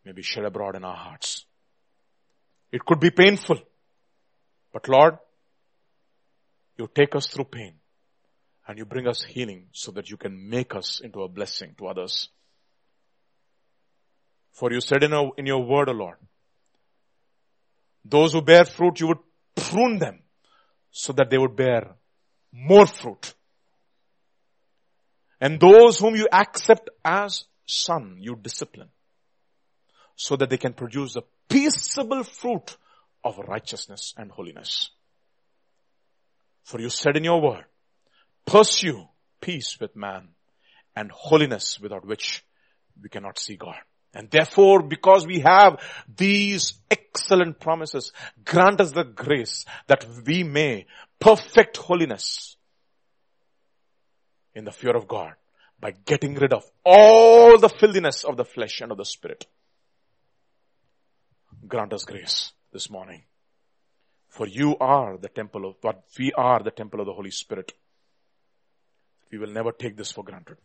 may be shed abroad in our hearts. It could be painful, but Lord, you take us through pain and you bring us healing so that you can make us into a blessing to others. For you said in, a, in your word, O Lord, those who bear fruit, you would prune them so that they would bear more fruit. And those whom you accept as son, you discipline, so that they can produce the peaceable fruit of righteousness and holiness. For you said in your word, pursue peace with man and holiness, without which we cannot see God. And therefore, because we have these excellent promises, grant us the grace that we may perfect holiness in the fear of God, by getting rid of all the filthiness of the flesh and of the spirit. Grant us grace this morning. For you are the temple of, but we are the temple of the Holy Spirit. We will never take this for granted.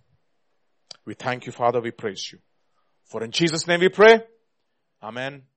We thank you, Father. We praise you. For in Jesus' name we pray. Amen.